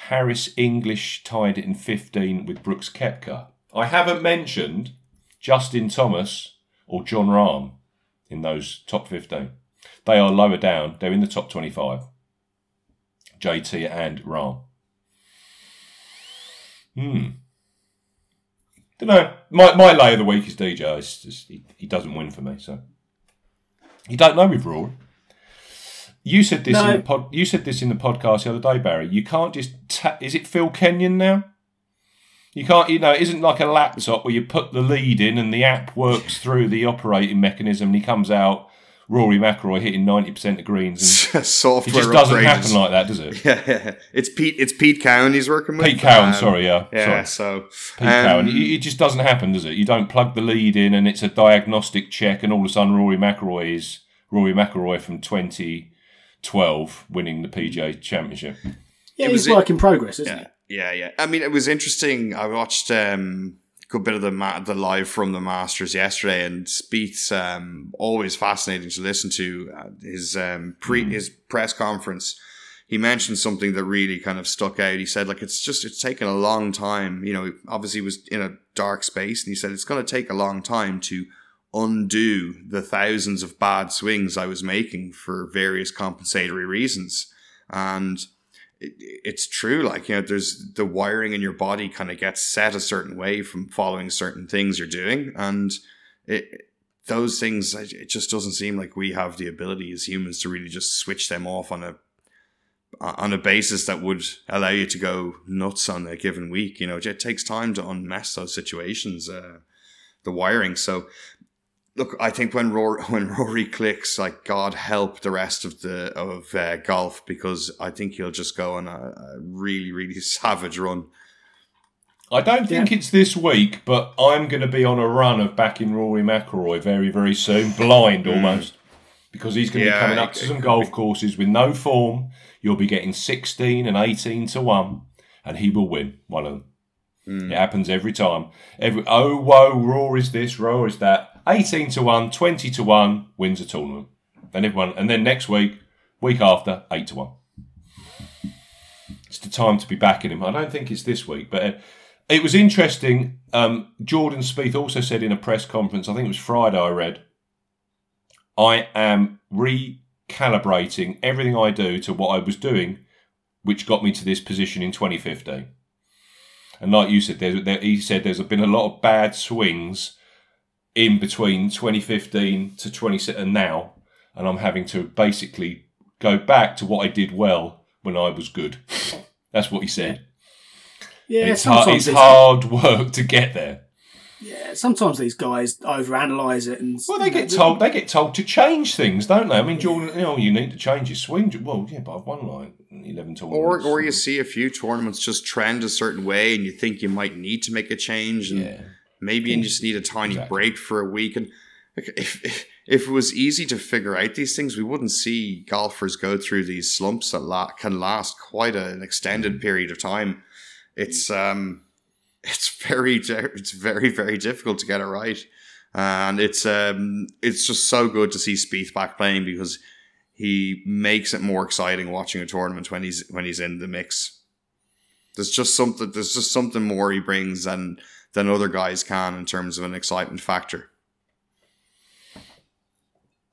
Harris English tied in 15 with Brooks Koepka. I haven't mentioned Justin Thomas or John Rahm in those top 15. They are lower down. They're in the top 25. JT and Rahm. Don't know. My lay of the week is DJ. It's just, he doesn't win for me. So you don't know with Rory. You said this in the podcast the other day, Barry. You can't just. Is it Phil Kenyon now? You can't. It isn't like a laptop where you put the lead in and the app works through the operating mechanism and he comes out. Rory McIlroy hitting 90% of greens. And software it just doesn't happen like that, does it? Yeah. It's Pete Cowan he's working with. Pete Cowan, Pete Cowan. It just doesn't happen, does it? You don't plug the lead in and it's a diagnostic check and all of a sudden Rory McIlroy from 2012 winning the PGA Championship. Yeah, it's work in progress, isn't it? Yeah. I mean, it was interesting. I watched... good bit of the live from the Masters yesterday, and Spieth's always fascinating to listen to. His press conference, he mentioned something that really kind of stuck out. He said, it's taken a long time. Obviously he was in a dark space, and he said it's going to take a long time to undo the thousands of bad swings I was making for various compensatory reasons. And it's true, there's the wiring in your body kind of gets set a certain way from following certain things you're doing, and those things, it just doesn't seem like we have the ability as humans to really just switch them off on a basis that would allow you to go nuts on a given week. It takes time to unmess those situations, the wiring. So look, I think when Rory clicks, God help the rest of golf, because I think he'll just go on a really, really savage run. I don't think it's this week, but I'm going to be on a run of backing Rory McIlroy very, very soon, blind almost, because he's going to be coming up to some golf courses with no form. You'll be getting 16 and 18-1, and he will win one of them. It happens every time. Oh, whoa, Rory's this, Rory's that. 18-1, 20-1 wins a tournament. Then next week after, 8-1. It's the time to be backing him. I don't think it's this week, but it was interesting. Jordan Spieth also said in a press conference, I think it was Friday I read, I am recalibrating everything I do to what I was doing, which got me to this position in 2015. And like you said, he said there's been a lot of bad swings in between 2015 to 20 and now, and I'm having to basically go back to what I did well when I was good. That's what he said. Yeah, it's hard work to get there. Yeah, sometimes these guys overanalyze it, and well, they get told to change things, don't they? I mean, Jordan, you need to change your swing. Well, yeah, but I've won like 11 tournaments, or you see a few tournaments just trend a certain way, and you think you might need to make a change, and maybe you just need a tiny break for a week. And if it was easy to figure out these things, we wouldn't see golfers go through these slumps that can last quite an extended period of time. It's very, very difficult to get it right, and it's just so good to see Spieth back playing, because he makes it more exciting watching a tournament when he's in the mix. There's just something more he brings than other guys can in terms of an excitement factor.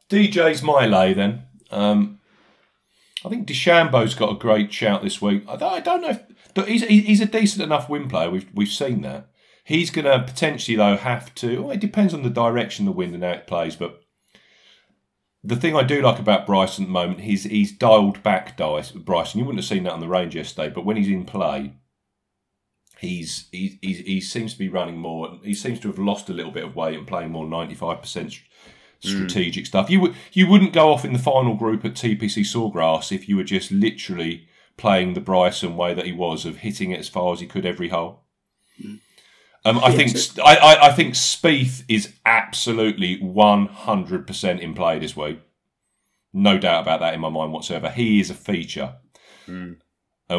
DJ's my lay then. I think DeChambeau's got a great shout this week. I don't know if he's a decent enough wind player. We've seen that. He's going to potentially, though, have to... Well, it depends on the direction of the wind and how it plays, but the thing I do like about Bryson at the moment, he's dialed back Bryson. You wouldn't have seen that on the range yesterday, but when he's in play, he seems to be running more. He seems to have lost a little bit of weight and playing more 95% strategic stuff. You wouldn't go off in the final group at TPC Sawgrass if you were just literally playing the Bryson way that he was, of hitting it as far as he could every hole. I think Spieth is absolutely 100% in play this week. No doubt about that in my mind whatsoever. He is a feature, and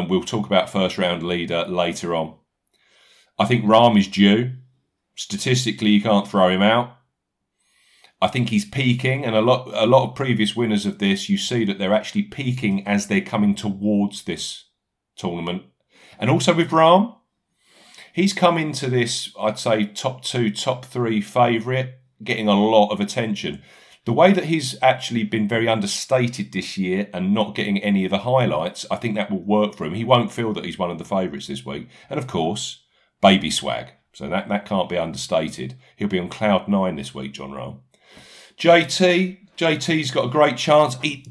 we'll talk about first round leader later on. I think Rahm is due. Statistically, you can't throw him out. I think he's peaking, and a lot of previous winners of this, you see that they're actually peaking as they're coming towards this tournament. And also with Rahm, he's come into this, I'd say, top two, top three favourite, getting a lot of attention. The way that he's actually been very understated this year and not getting any of the highlights, I think that will work for him. He won't feel that he's one of the favourites this week. And of course, baby swag. So that can't be understated. He'll be on cloud nine this week, John Rahm. JT's got a great chance. He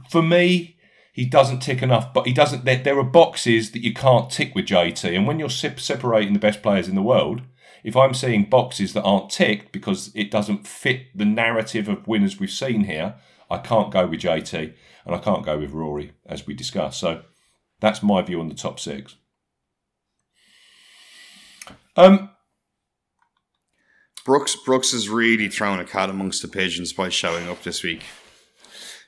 doesn't tick enough, but he doesn't. There are boxes that you can't tick with JT, and when you're separating the best players in the world, if I'm seeing boxes that aren't ticked because it doesn't fit the narrative of winners we've seen here, I can't go with JT, and I can't go with Rory, as we discussed. So that's my view on the top six. Brooks has really thrown a cat amongst the pigeons by showing up this week,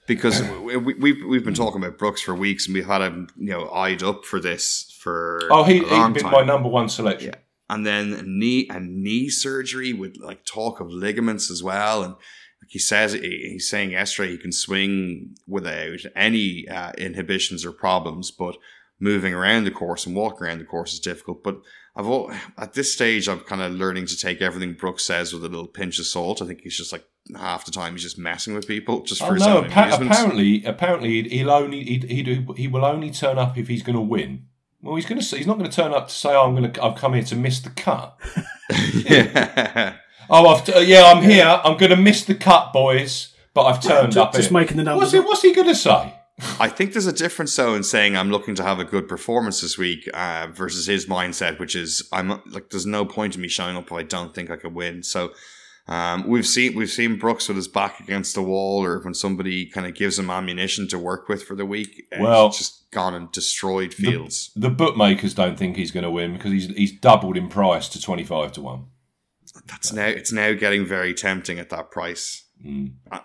because we've been talking about Brooks for weeks, and we've had him eyed up for this for he'd been my number one selection. Yeah. And then knee surgery with like talk of ligaments as well, and like he says, he's saying yesterday he can swing without any inhibitions or problems, but moving around the course and walking around the course is difficult. But at this stage, I'm kind of learning to take everything Brooks says with a little pinch of salt. I think he's just like half the time he's just messing with people just for his own amusement. Apparently, he will only turn up if he's going to win. Well, he's not going to turn up to say, "Oh, I've come here to miss the cut." Yeah. I'm here. I'm going to miss the cut, boys. But I've turned up. Just making the numbers. What's he going to say? I think there's a difference, though, in saying I'm looking to have a good performance this week versus his mindset, which is there's no point in me showing up if I don't think I can win. So we've seen Brooks with his back against the wall, or when somebody kind of gives him ammunition to work with for the week, and he's just gone and destroyed fields. The bookmakers don't think he's going to win because he's doubled in price to 25 to 1. It's now getting very tempting at that price.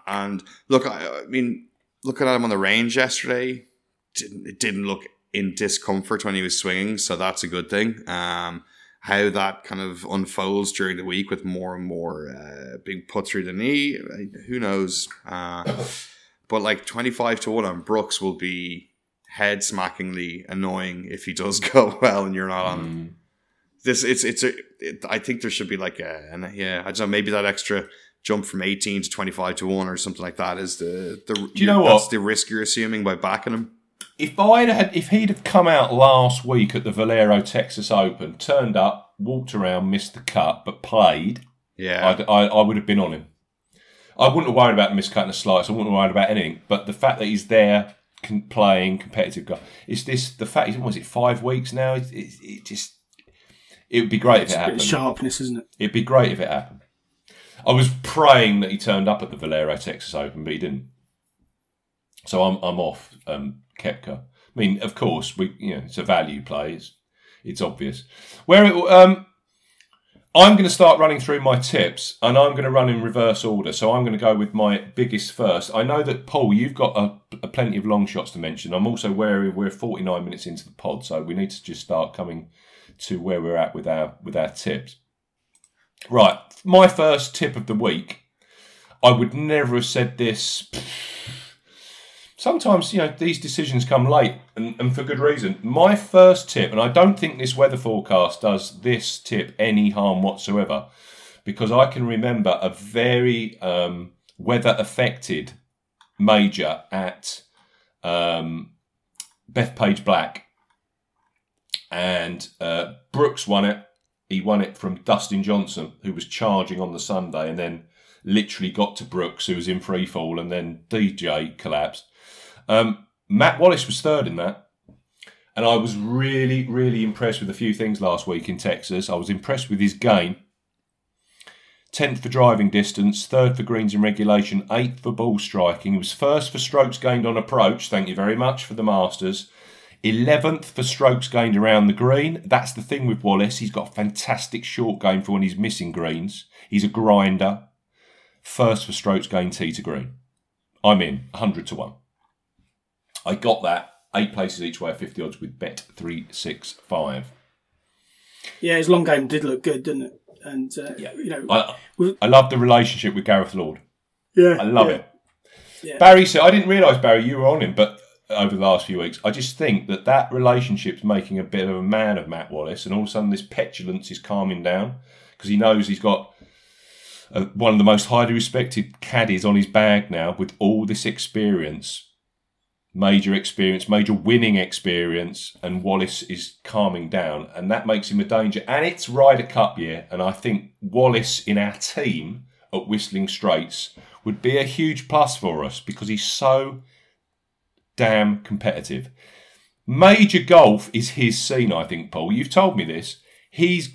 And look, I mean, looking at him on the range yesterday, it didn't look in discomfort when he was swinging, so that's a good thing. How that kind of unfolds during the week with more and more being put through the knee, who knows? But like 25 to 1 on Brooks will be head-smackingly annoying if he does go well and you're not on him. I think there should be like I don't know, maybe that extra jump from 18 to 25 to 1 or something like that is the that's the risk you're assuming by backing him. If he'd have come out last week at the Valero Texas Open, turned up, walked around, missed the cut, but played, I would have been on him. I wouldn't have worried about miscutting the slice. I wouldn't have worried about anything. But the fact that he's there playing competitive golf, is this the fact? He's almost 5 weeks now. It would be great if it happened. It's sharpness, isn't it? It'd be great if it happened. I was praying that he turned up at the Valero Texas Open, but he didn't. So I'm off Koepka. I mean, of course, it's a value play. It's obvious. I'm going to start running through my tips, and I'm going to run in reverse order. So I'm going to go with my biggest first. I know that, Paul, you've got a plenty of long shots to mention. I'm also wary we're 49 minutes into the pod, so we need to just start coming to where we're at with our tips. Right, my first tip of the week. I would never have said this. Sometimes, these decisions come late, and for good reason. My first tip, and I don't think this weather forecast does this tip any harm whatsoever, because I can remember a very weather-affected major at Bethpage Black. And Brooks won it. He won it from Dustin Johnson, who was charging on the Sunday, and then literally got to Brooks, who was in free fall, and then DJ collapsed. Matt Wallace was third in that, and I was really, really impressed with a few things last week in Texas. I was impressed with his game. 10th for driving distance, 3rd for greens in regulation, 8th for ball striking. He was 1st for strokes gained on approach, thank you very much, for the Masters. 11th for strokes gained around the green. That's the thing with Wallace. He's got a fantastic short game for when he's missing greens. He's a grinder. 1st for strokes gained tee to green. I'm in, 100 to 1. I got that 8 places each way at 50 odds with Bet365. Yeah, his long game did look good, didn't it? And I love the relationship with Gareth Lord. Yeah, I love it. Yeah. Barry, so I didn't realise, Barry, you were on him, but over the last few weeks, I just think that relationship's making a bit of a man of Matt Wallace, and all of a sudden this petulance is calming down because he knows he's got one of the most highly respected caddies on his bag now with all this experience. Major experience, major winning experience, and Wallace is calming down, and that makes him a danger. And it's Ryder Cup year, and I think Wallace in our team at Whistling Straits would be a huge plus for us because he's so damn competitive. Major golf is his scene, I think, Paul. You've told me this. He's,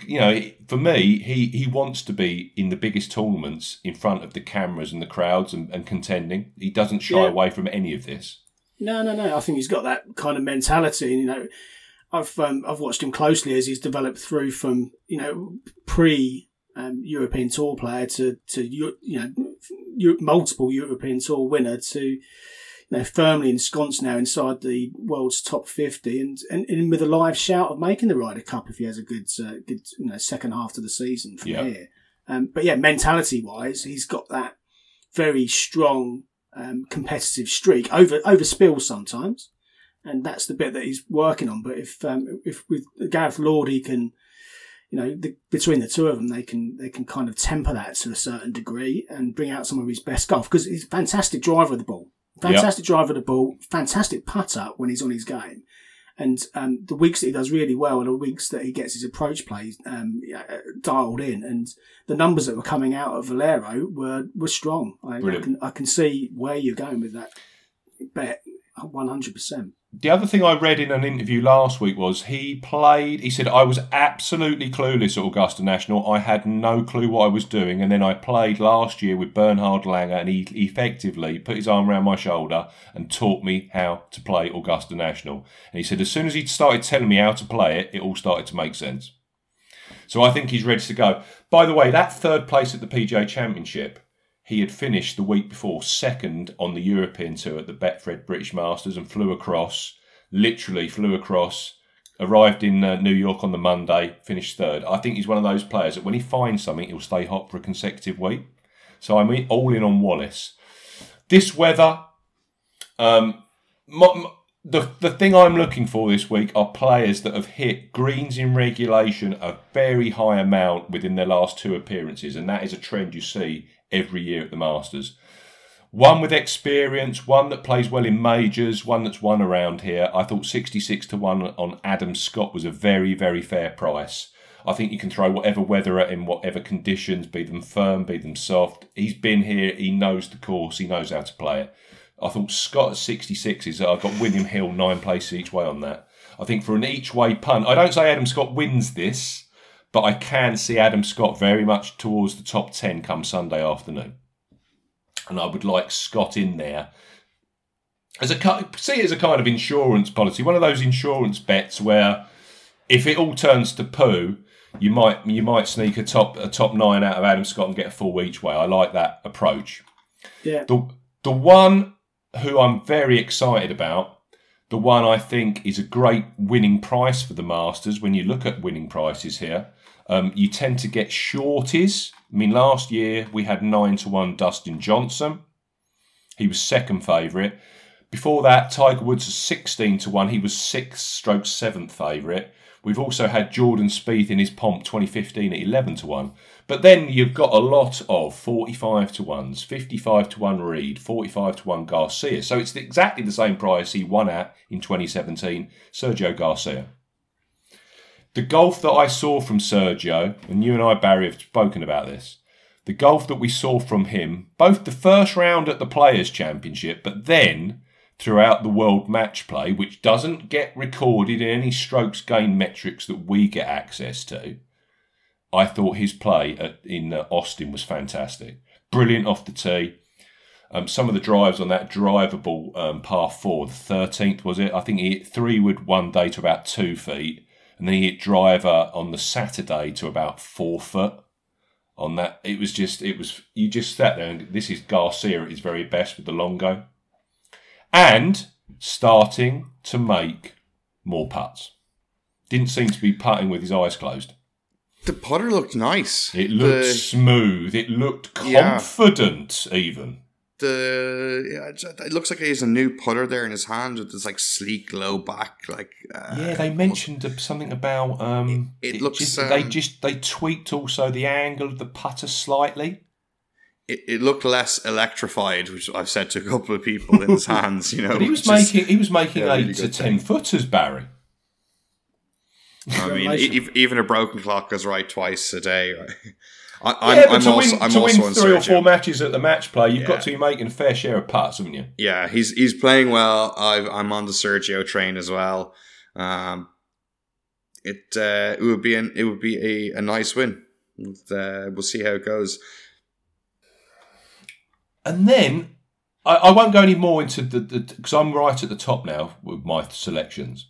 for me, he wants to be in the biggest tournaments in front of the cameras and the crowds and contending. He doesn't shy away from any of this. No. I think he's got that kind of mentality. And, I've watched him closely as he's developed through from pre-European Tour player to multiple European Tour winner to firmly ensconced now inside the world's top 50 and with a live shout of making the Ryder Cup if he has a good second half of the season from here. Mentality wise, he's got that very strong. Competitive streak over spill sometimes, and that's the bit that he's working on. But if with Gareth Lord, he can, between the two of them, they can kind of temper that to a certain degree and bring out some of his best golf because he's a fantastic driver of the ball, fantastic putter when he's on his game, and the weeks that he does really well are the weeks that he gets his approach play dialed in, and the numbers that were coming out of Valero were strong. I can see where you're going with that bet 100%. The other thing I read in an interview last week was he said, I was absolutely clueless at Augusta National. I had no clue what I was doing. And then I played last year with Bernhard Langer, and he effectively put his arm around my shoulder and taught me how to play Augusta National. And he said, as soon as he started telling me how to play it, it all started to make sense. So I think he's ready to go. By the way, that third place at the PGA Championship, he had finished the week before 2nd on the European Tour at the Betfred British Masters and flew across, arrived in New York on the Monday, finished 3rd. I think he's one of those players that when he finds something, he'll stay hot for a consecutive week. So I'm all in on Wallace. This weather, The thing I'm looking for this week are players that have hit greens in regulation a very high amount within their last two appearances, and that is a trend you see every year at the Masters. One with experience, one that plays well in majors, one that's won around here. I thought 66-1 on Adam Scott was a very, very fair price. I think you can throw whatever weather at him, whatever conditions, be them firm, be them soft. He's been here, he knows the course, he knows how to play it. I thought Scott at 66 is... I've got William Hill 9 places each way on that. I think for an each way punt, I don't say Adam Scott wins this, but I can see Adam Scott very much towards the top 10 come Sunday afternoon. And I would like Scott in there. See it as a kind of insurance policy. One of those insurance bets where if it all turns to poo, you might sneak a top 9 out of Adam Scott and get a full each way. I like that approach. Yeah. The one who I'm very excited about, the one I think is a great winning price for the Masters, when you look at winning prices here, you tend to get shorties. I mean, last year we had 9-1 Dustin Johnson. He was second favourite. Before that, Tiger Woods was 16-1. He was 6/7th favourite. We've also had Jordan Spieth in his pomp 2015 at 11-1. But then you've got a lot of 45-1s, 55-1 Reed, 45-1 Garcia. So it's exactly the same price he won at in 2017, Sergio Garcia. The golf that I saw from Sergio, and you and I, Barry, have spoken about this, the golf that we saw from him, both the first round at the Players' Championship, but then throughout the World Match Play, which doesn't get recorded in any strokes gain metrics that we get access to, I thought his play in Austin was fantastic. Brilliant off the tee. Some of the drives on that drivable par 4, the 13th was it? I think he hit 3-wood one day to about 2 feet. And then he hit driver on the Saturday to about 4 foot. On that, you just sat there and this is Garcia at his very best with the Longo. And starting to make more putts. Didn't seem to be putting with his eyes closed. The putter looked nice. It looked smooth. It looked confident, even. It looks like he has a new putter there in his hand with this like sleek low back. They mentioned something about it looks. They tweaked also the angle of the putter slightly. It looked less electrified, which I've said to a couple of people in his hands. You know, but he was making 8 to 10 footers, Barry. I mean, even a broken clock goes right twice a day. I'm also to win 3 or 4 matches at the match play, you've got to be making a fair share of putts, haven't you? Yeah, he's playing well. I'm on the Sergio train as well. It would be a nice win. We'll see how it goes. And then I won't go any more into the because I'm right at the top now with my selections.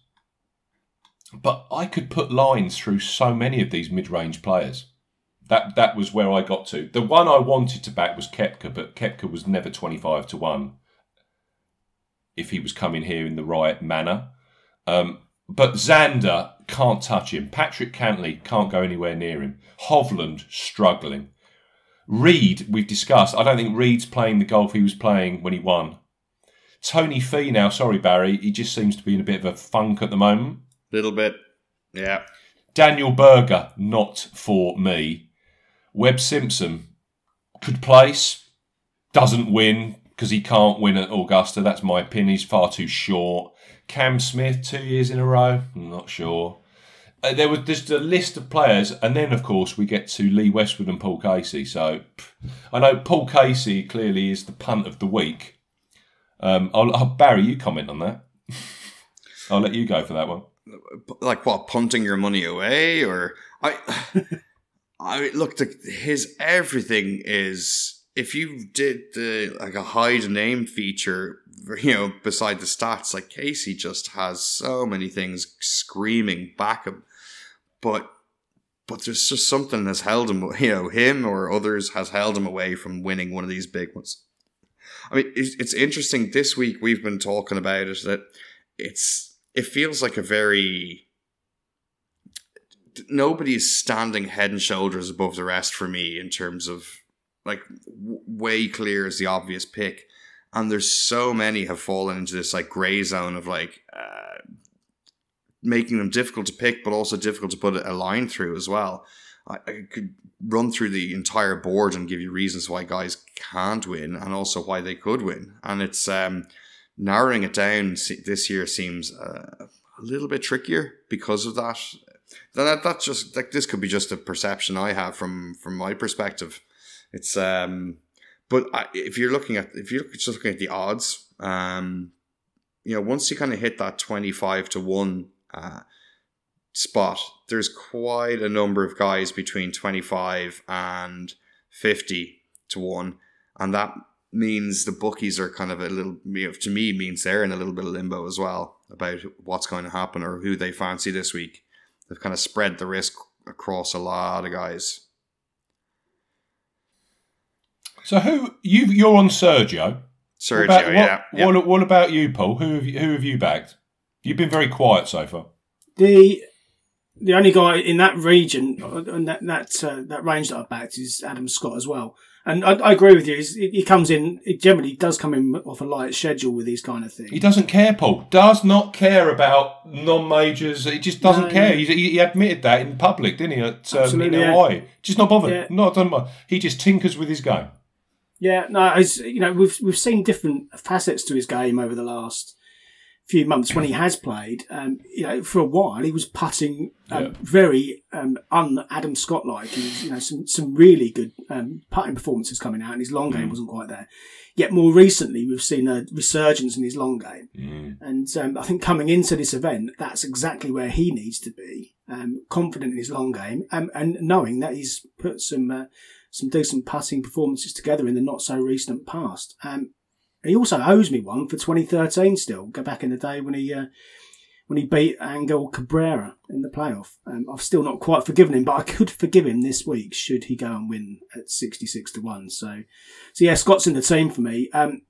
But I could put lines through so many of these mid-range players. That was where I got to. The one I wanted to back was Koepka, but Koepka was never 25-1 if he was coming here in the right manner. But Xander can't touch him. Patrick Cantley can't go anywhere near him. Hovland struggling. Reed, we've discussed. I don't think Reed's playing the golf he was playing when he won. Tony Finau, sorry Barry, he just seems to be in a bit of a funk at the moment. Little bit, yeah. Daniel Berger, not for me. Webb Simpson could place, doesn't win because he can't win at Augusta. That's my opinion. He's far too short. Cam Smith, 2 years in a row. I'm not sure. There was just a list of players, and then of course we get to Lee Westwood and Paul Casey. So I know Paul Casey clearly is the punt of the week. Barry, you comment on that. I'll let you go for that one. Like what, punting your money away? Or I look, his everything is, if you did a hide name feature, you know, beside the stats, like Casey just has so many things screaming back him, but there's just something that's held him, you know, him or others has held him away from winning one of these big ones. I mean, it's interesting this week we've been talking about it that it feels like a very... Nobody is standing head and shoulders above the rest for me in terms of, like, way clear as the obvious pick. And there's so many have fallen into this like gray zone of like making them difficult to pick, but also difficult to put a line through as well. I could run through the entire board and give you reasons why guys can't win and also why they could win. And it's narrowing it down this year seems a little bit trickier because of that. That's just like, this could be just a perception I have from my perspective. It's but if you're just looking at the odds, once you kind of hit that 25-1 spot, there's quite a number of guys between 25 and 50-1, and that means the bookies are kind of a little, to me, means they're in a little bit of limbo as well about what's going to happen or who they fancy this week. They've kind of spread the risk across a lot of guys. So you're on Sergio. Sergio, yeah. What about you, Paul? Who have you backed? You've been very quiet so far. The only guy in that region and that range that I backed is Adam Scott as well. And I agree with you. He comes in. It generally does come in off a light schedule with these kind of things. He doesn't care, Paul. Does not care about non-majors. He just doesn't care. He admitted that in public, didn't he? At Hawaii, just not bothered. Yeah. He just tinkers with his game. Yeah, no. We've seen different facets to his game over the last few months when he has played, for a while he was putting very un-Adam Scott-like. He was, some really good putting performances coming out, and his long game wasn't quite there. Yet more recently, we've seen a resurgence in his long game. Mm. And I think coming into this event, that's exactly where he needs to be, confident in his long game, and knowing that he's put some decent putting performances together in the not-so-recent past. He also owes me one for 2013 still. Go back in the day when he beat Angel Cabrera in the playoff. I've still not quite forgiven him, but I could forgive him this week should he go and win at 66-1. So yeah, Scott's in the team for me. I've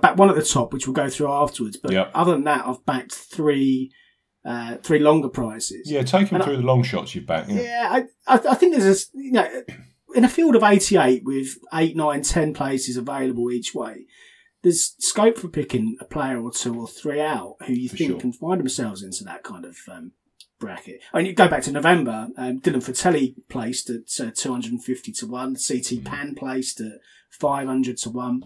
backed one at the top, which we'll go through afterwards. But other than that, I've backed three longer prices. Yeah, take him through the long shots you've backed. Yeah, I think there's in a field of 88 with 8, 9, 10 places available each way, there's scope for picking a player or two or three out who you think can find themselves into that kind of bracket. I mean, you go back to November, Dylan Fratelli placed at 250-1, CT Pan placed at 500-1.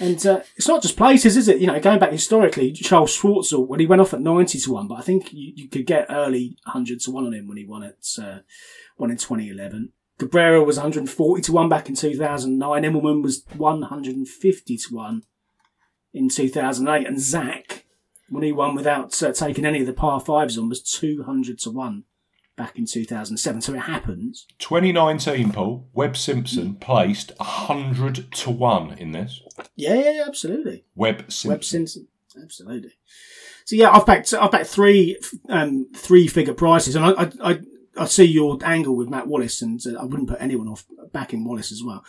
And it's not just places, is it? Going back historically, Charles Schwartzel, when he went off at 90-1, but I think you could get early 100-1 on him when he won in 2011. Cabrera was 140-1 back in 2009. Immelman was 150-1. In 2008, and Zach, when he won without taking any of the par fives on, was 200-1 back in 2007. So it happens. 2019, Paul, Webb Simpson placed 100-1 in this. Yeah, absolutely. Webb Simpson, absolutely. So yeah, I've backed three figure prices, and I see your angle with Matt Wallace, and I wouldn't put anyone off backing Wallace as well.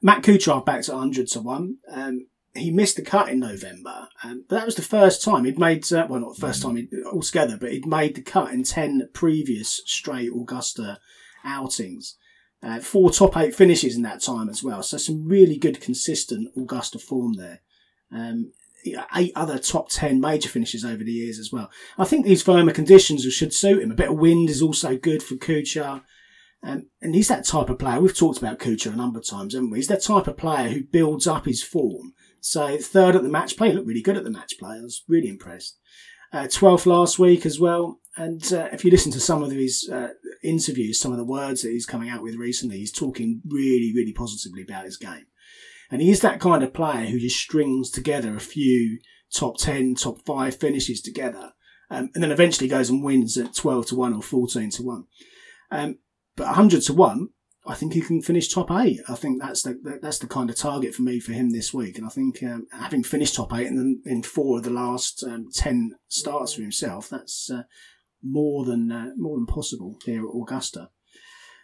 Matt Kuchar backs at 100-1. He missed the cut in November, but that was the first time he'd made, not the first time altogether, but he'd made the cut in 10 previous straight Augusta outings. 4 top 8 finishes in that time as well. So some really good, consistent Augusta form there. 8 other top 10 major finishes over the years as well. I think these firmer conditions should suit him. A bit of wind is also good for Kuchar. And he's that type of player. We've talked about Kuchar a number of times, haven't we? He's that type of player who builds up his form. So 3rd at the match play, looked really good at the match play. I was really impressed. 12th last week as well. And if you listen to some of his interviews, some of the words that he's coming out with recently, he's talking really, really positively about his game. And he is that kind of player who just strings together a few top 10, top 5 finishes together. And then eventually goes and wins at 12-1 or 14-1. But 100-1, I think he can finish top 8. I think that's the kind of target for me for him this week. And I think having finished top 8 and in 4 of the last 10 starts for himself, that's more than possible here at Augusta.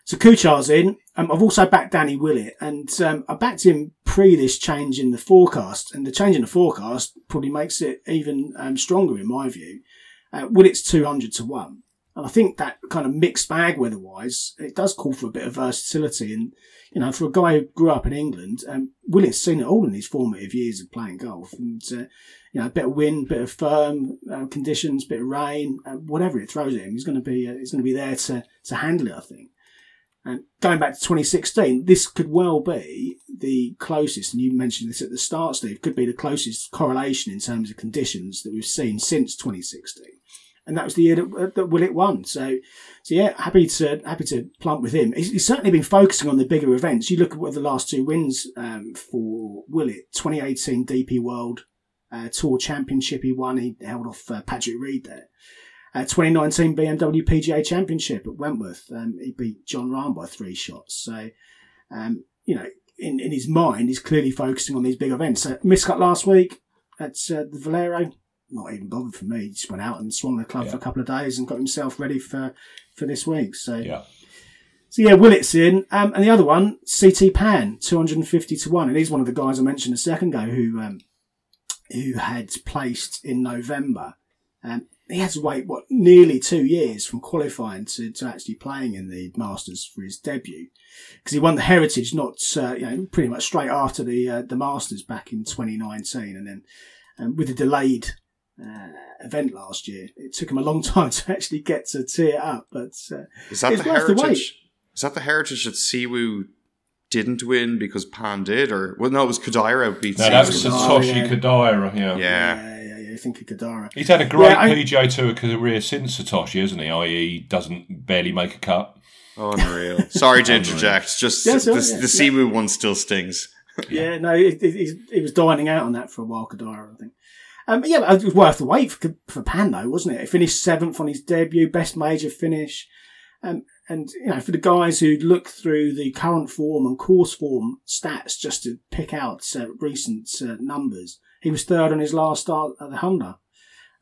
So Kuchar's in. I've also backed Danny Willett, and I backed him pre this change in the forecast, and the change in the forecast probably makes it even stronger in my view. Willett's 200-1. And I think that kind of mixed bag weather-wise, it does call for a bit of versatility. And, you know, for a guy who grew up in England, Willett's seen it all in his formative years of playing golf. And, you know, a bit of wind, bit of firm conditions, bit of rain, whatever it throws at him, he's going to be there to handle it, I think. And going back to 2016, this could well be the closest, and you mentioned this at the start, Steve, could be the closest correlation in terms of conditions that we've seen since 2016. And that was the year that Willett won. So yeah, happy to plump with him. He's certainly been focusing on the bigger events. You look at what the last two wins for Willett, 2018 DP World Tour Championship he won. He held off Patrick Reed there. 2019 BMW PGA Championship at Wentworth. He beat John Rahm by 3 shots. So, you know, in his mind, he's clearly focusing on these big events. So, miscut last week at the Valero. Not even bothered for me. He just went out and swung the club for a couple of days and got himself ready for this week. So, Willett's in. And the other one, CT Pan, 250-1. And he's one of the guys I mentioned a second ago who had placed in November. He had to wait, nearly 2 years from qualifying to actually playing in the Masters for his debut, because he won the Heritage pretty much straight after the Masters back in 2019, and then with a delayed event last year, it took him a long time to actually get to tee it up. But is that the Heritage? Is that the Heritage that Siwoo didn't win because Pan did, or it was Kodaira beat. No, that was Satoshi Kodaira. I think of Kodaira. He's had a great PGA Tour career since Satoshi, isn't he? I.e., doesn't barely make a cut. Unreal. Sorry to interject. Just the Siwoo one still stings. He was dining out on that for a while, Kodaira, I think. It was worth the wait for Pan, though, wasn't it? He finished 7th on his debut, best major finish. And you know, for the guys who look through the current form and course form stats just to pick out recent numbers, he was 3rd on his last start at the Honda.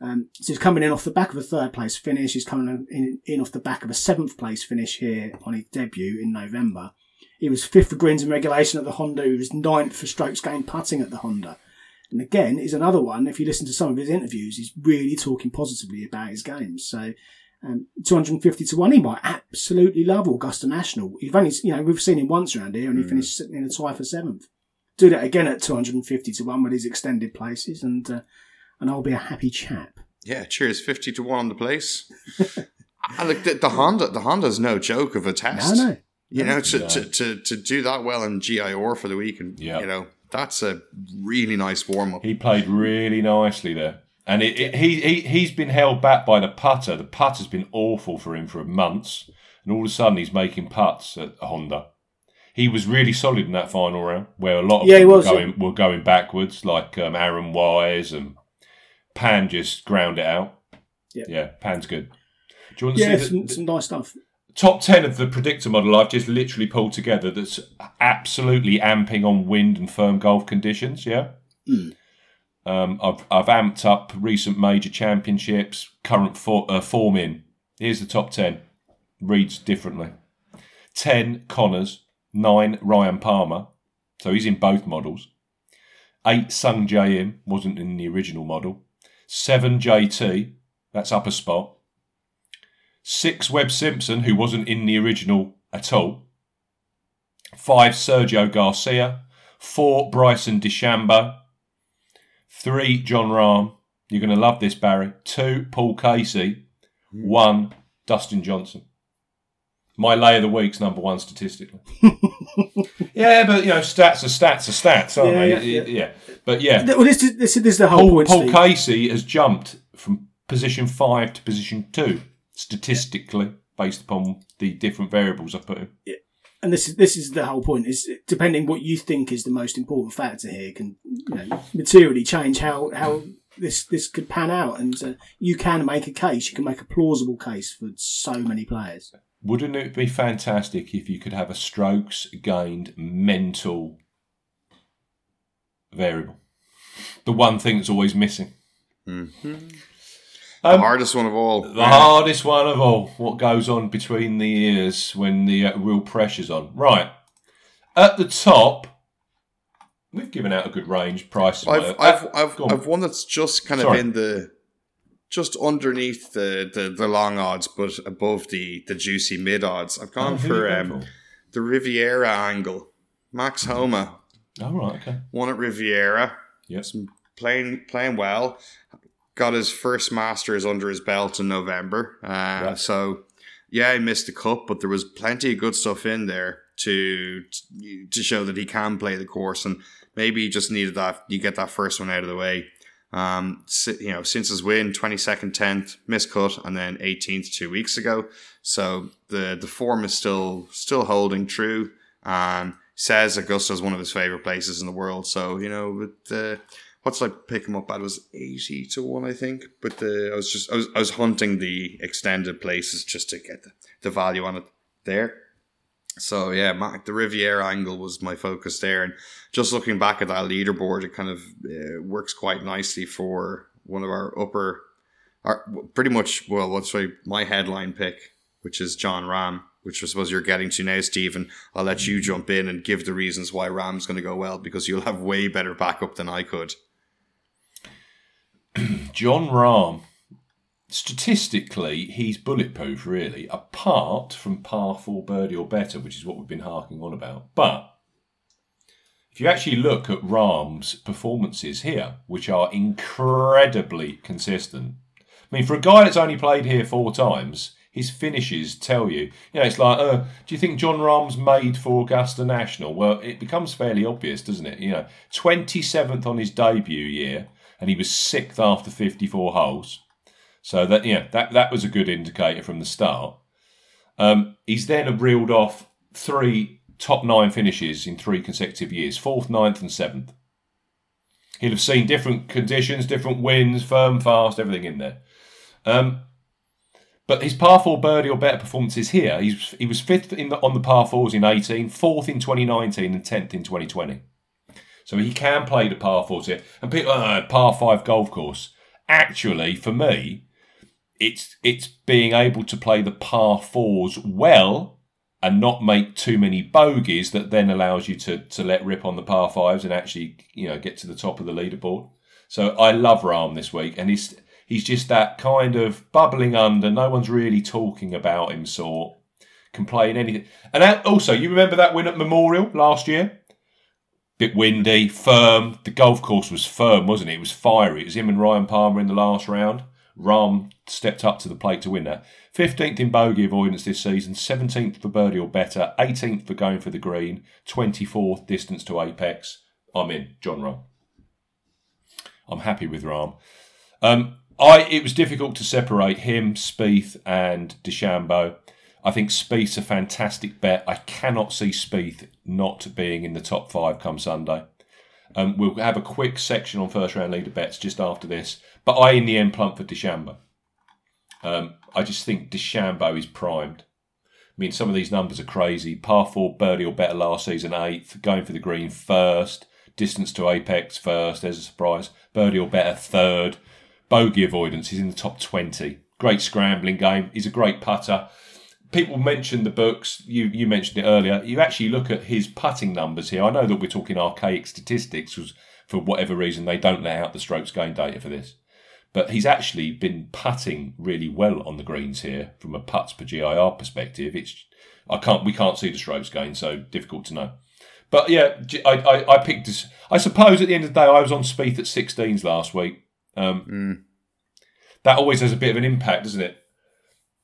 So he's coming in off the back of a 3rd place finish. He's coming in off the back of a 7th place finish here on his debut in November. He was 5th for greens and regulation at the Honda. He was 9th for strokes gained putting at the Honda. And again, is another one, if you listen to some of his interviews, he's really talking positively about his game. So 250-1, he might absolutely love Augusta National. We've seen him once around here, and he finished in a tie for 7th. Do that again at 250-1 with his extended places, and I'll be a happy chap. Yeah, cheers. 50-1 on the place. The Honda's no joke of a test. No. To do that well in GIR for the week, and that's a really nice warm up. He played really nicely there, and he's been held back by the putter. The putter's been awful for him for months, and all of a sudden he's making putts at Honda. He was really solid in that final round, where a lot of people were going backwards, like Aaron Wise, and Pan just ground it out. Yep. Yeah, Pan's good. Do you want to see some nice stuff? Top 10 of the predictor model I've just literally pulled together that's absolutely amping on wind and firm golf conditions, yeah? Mm. I've amped up recent major championships, current form in. Here's the top 10. Reads differently. 10, Connors. 9, Ryan Palmer. So he's in both models. 8, Sung Jae Im. Wasn't in the original model. 7, JT. That's up a spot. 6, Webb Simpson, who wasn't in the original at all. 5, Sergio Garcia. 4, Bryson DeChambeau. 3, John Rahm. You're going to love this, Barry. 2, Paul Casey. 1, Dustin Johnson. My lay of the week's number one statistically. Stats are stats, aren't they? Well, this is the whole point. Paul Casey has jumped from position 5 to position 2 statistically, based upon the different variables I've put in. Yeah. And this is the whole point. Is depending what you think is the most important factor here can materially change how this could pan out, and you can make a case. You can make a plausible case for so many players. Wouldn't it be fantastic if you could have a strokes gained mental variable? The one thing that's always missing. Mm-hmm. The hardest one of all. The hardest one of all. What goes on between the ears when the real pressure's on. Right. At the top, we've given out a good range. Price. I've one that's just kind of in the... just underneath the long odds, but above the juicy mid odds. I've gone for the Riviera angle. Max Homa. Oh, right, okay. Won at Riviera. Yes. Playing well. Got his first Masters under his belt in November. Right. So, yeah, he missed the cut, but there was plenty of good stuff in there to show that he can play the course, and maybe he just needed that. You get that first one out of the way. You know, since his win, 22nd, 10th, missed cut, and then 18th 2 weeks ago. So the form is still holding true. Says Augusta is one of his favorite places in the world. So, you know, with what's like pick him up at was 80 to 1, I think. But I was hunting the extended places just to get the value on it there. So yeah, the Riviera angle was my focus there, and just looking back at that leaderboard, it kind of works quite nicely for one of my headline pick, which is John Rahm, which I suppose you're getting to now, Steve, and I'll let you jump in and give the reasons why Rahm's going to go well, because you'll have way better backup than I could. John Rahm. Statistically, he's bulletproof, really, apart from par 4 birdie or better, which is what we've been harking on about. But if you actually look at Rahm's performances here, which are incredibly consistent, I mean, for a guy that's only played here 4 times, his finishes tell you. You know, it's like, do you think John Rahm's made for Augusta National? Well, it becomes fairly obvious, doesn't it? You know, 27th on his debut year, and he was 6th after 54 holes. So that, yeah, that was a good indicator from the start. He's then reeled off 3 top 9 finishes in 3 consecutive years, 4th, 9th and 7th. He'll have seen different conditions, different winds, firm, fast, everything in there. But his par 4 birdie or better performances here, he was 5th on the par 4s in 18, 4th in 2019 and 10th in 2020. So he can play the par 4s here. And people, par 5 golf course. Actually, for me, it's being able to play the par fours well and not make too many bogeys that then allows you to let rip on the par fives and actually, you know, get to the top of the leaderboard. So I love Rahm this week, and he's just that kind of bubbling under, no one's really talking about him sort, can play in anything. And also, you remember that win at Memorial last year? Bit windy, firm. The golf course was firm, wasn't it? It was fiery. It was him and Ryan Palmer in the last round. Rahm stepped up to the plate to win that. 15th in bogey avoidance this season, 17th for birdie or better, 18th for going for the green, 24th distance to apex. I'm in, John Rahm. I'm happy with Rahm. It was difficult to separate him, Spieth and DeChambeau. I think Spieth's a fantastic bet. I cannot see Spieth not being in the top 5 come Sunday. We'll have a quick section on first-round leader bets just after this. But I, in the end, plump for DeChambeau. I just think DeChambeau is primed. I mean, some of these numbers are crazy. Par 4 birdie or better last season, 8th. Going for the green, 1st. Distance to apex, 1st. There's a surprise. Birdie or better, 3rd. Bogey avoidance, he's in the top 20. Great scrambling game. He's a great putter. People mentioned the books. You mentioned it earlier. You actually look at his putting numbers here. I know that we're talking archaic statistics because for whatever reason they don't let out the strokes gained data for this. But he's actually been putting really well on the greens here from a putts per GIR perspective. We can't see the strokes gained, so difficult to know. But yeah, I picked this. I suppose at the end of the day, I was on Spieth at 16s last week. That always has a bit of an impact, doesn't it?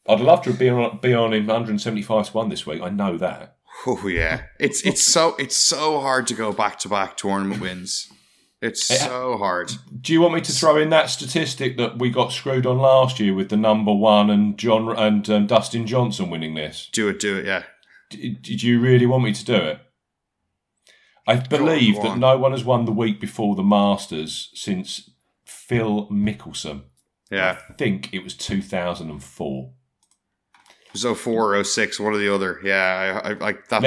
I'd love to be on him 175-1 this week. I know that. Oh yeah, it's so hard to go back-to-back tournament wins. So hard. Do you want me to throw in that statistic that we got screwed on last year with the number 1 and John and Dustin Johnson winning this? Do it, yeah. Did you really want me to do it? I believe that no one has won the week before the Masters since Phil Mickelson. Yeah, I think it was 2004. It was 04 or 06, one or the other. Yeah, I like that.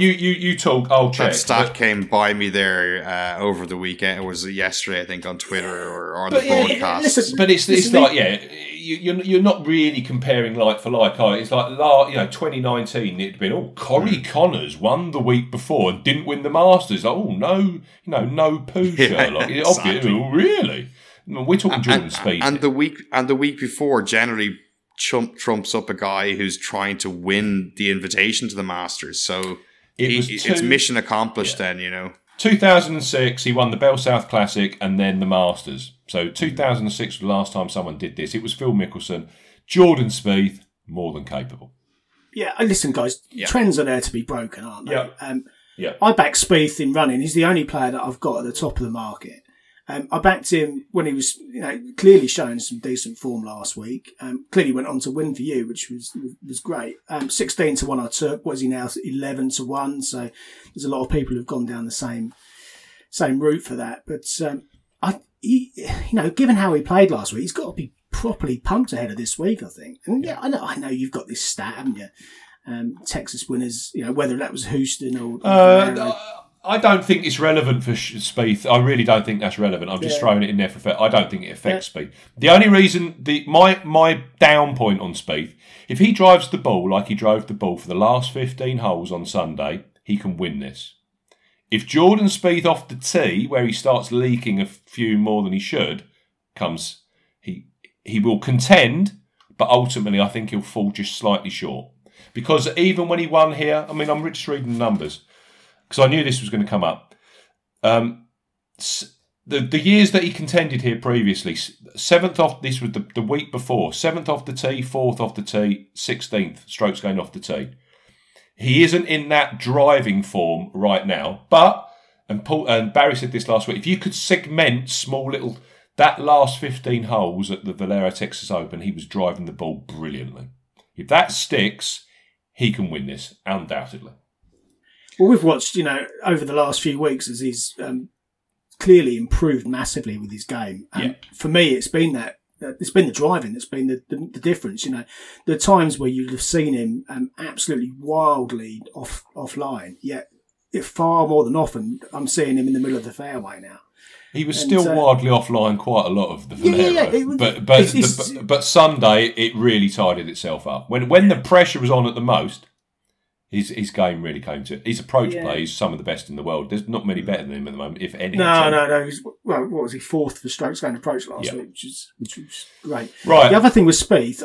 You talk. I'll check. That stat came by me there over the weekend. It was yesterday, I think, on Twitter or on the broadcast. You're not really comparing like for like. It's like 2019. It'd been Corey Connors won the week before and didn't win the Masters. No poo Sherlock. Exactly. Obviously, really. We're talking Jordan Spieth. And the week before generally trumps up a guy who's trying to win the invitation to the Masters. So it's mission accomplished then, you know. 2006, he won the Bell South Classic and then the Masters. So 2006 was the last time someone did this. It was Phil Mickelson. Jordan Spieth, more than capable. Yeah, listen, guys, trends are there to be broken, aren't they? Yeah. I backed Spieth in running. He's the only player that I've got at the top of the market. I backed him when he was clearly showing some decent form last week. Clearly went on to win for you, which was great. 16-1 I took. What is he now? 11-1. So there's a lot of people who've gone down the same route for that. But given how he played last week, he's got to be properly pumped ahead of this week, I think. And I know you've got this stat, haven't you? Texas winners, whether that was Houston or I don't think it's relevant for Spieth. I really don't think that's relevant. I'm just throwing it in there for effect. I don't think it affects Spieth. The only reason, my down point on Spieth, if he drives the ball like he drove the ball for the last 15 holes on Sunday, he can win this. If Jordan Spieth off the tee, where he starts leaking a few more than he should, comes, he will contend, but ultimately I think he'll fall just slightly short. Because even when he won here, I mean, I'm just reading the numbers, because I knew this was going to come up. The years that he contended here previously, 7th off, this was the week before, 7th off the tee, 4th off the tee, 16th, strokes going off the tee. He isn't in that driving form right now, but, and Paul and Barry said this last week, if you could segment small little, that last 15 holes at the Valero Texas Open, he was driving the ball brilliantly. If that sticks, he can win this, undoubtedly. Well, we've watched, over the last few weeks as he's clearly improved massively with his game. For me, it's been that. It's been the driving that's been the difference. The times where you'd have seen him absolutely wildly offline, yet far more than often, I'm seeing him in the middle of the fairway now. He was still wildly offline quite a lot of the Valero, but Sunday it really tidied itself up. When the pressure was on at the most, his game really came to it. His approach play is some of the best in the world. There's not many better than him at the moment, if any. No. He's, what was he, 4th for strokes going approach last week, which is great. Right. The other thing with Spieth.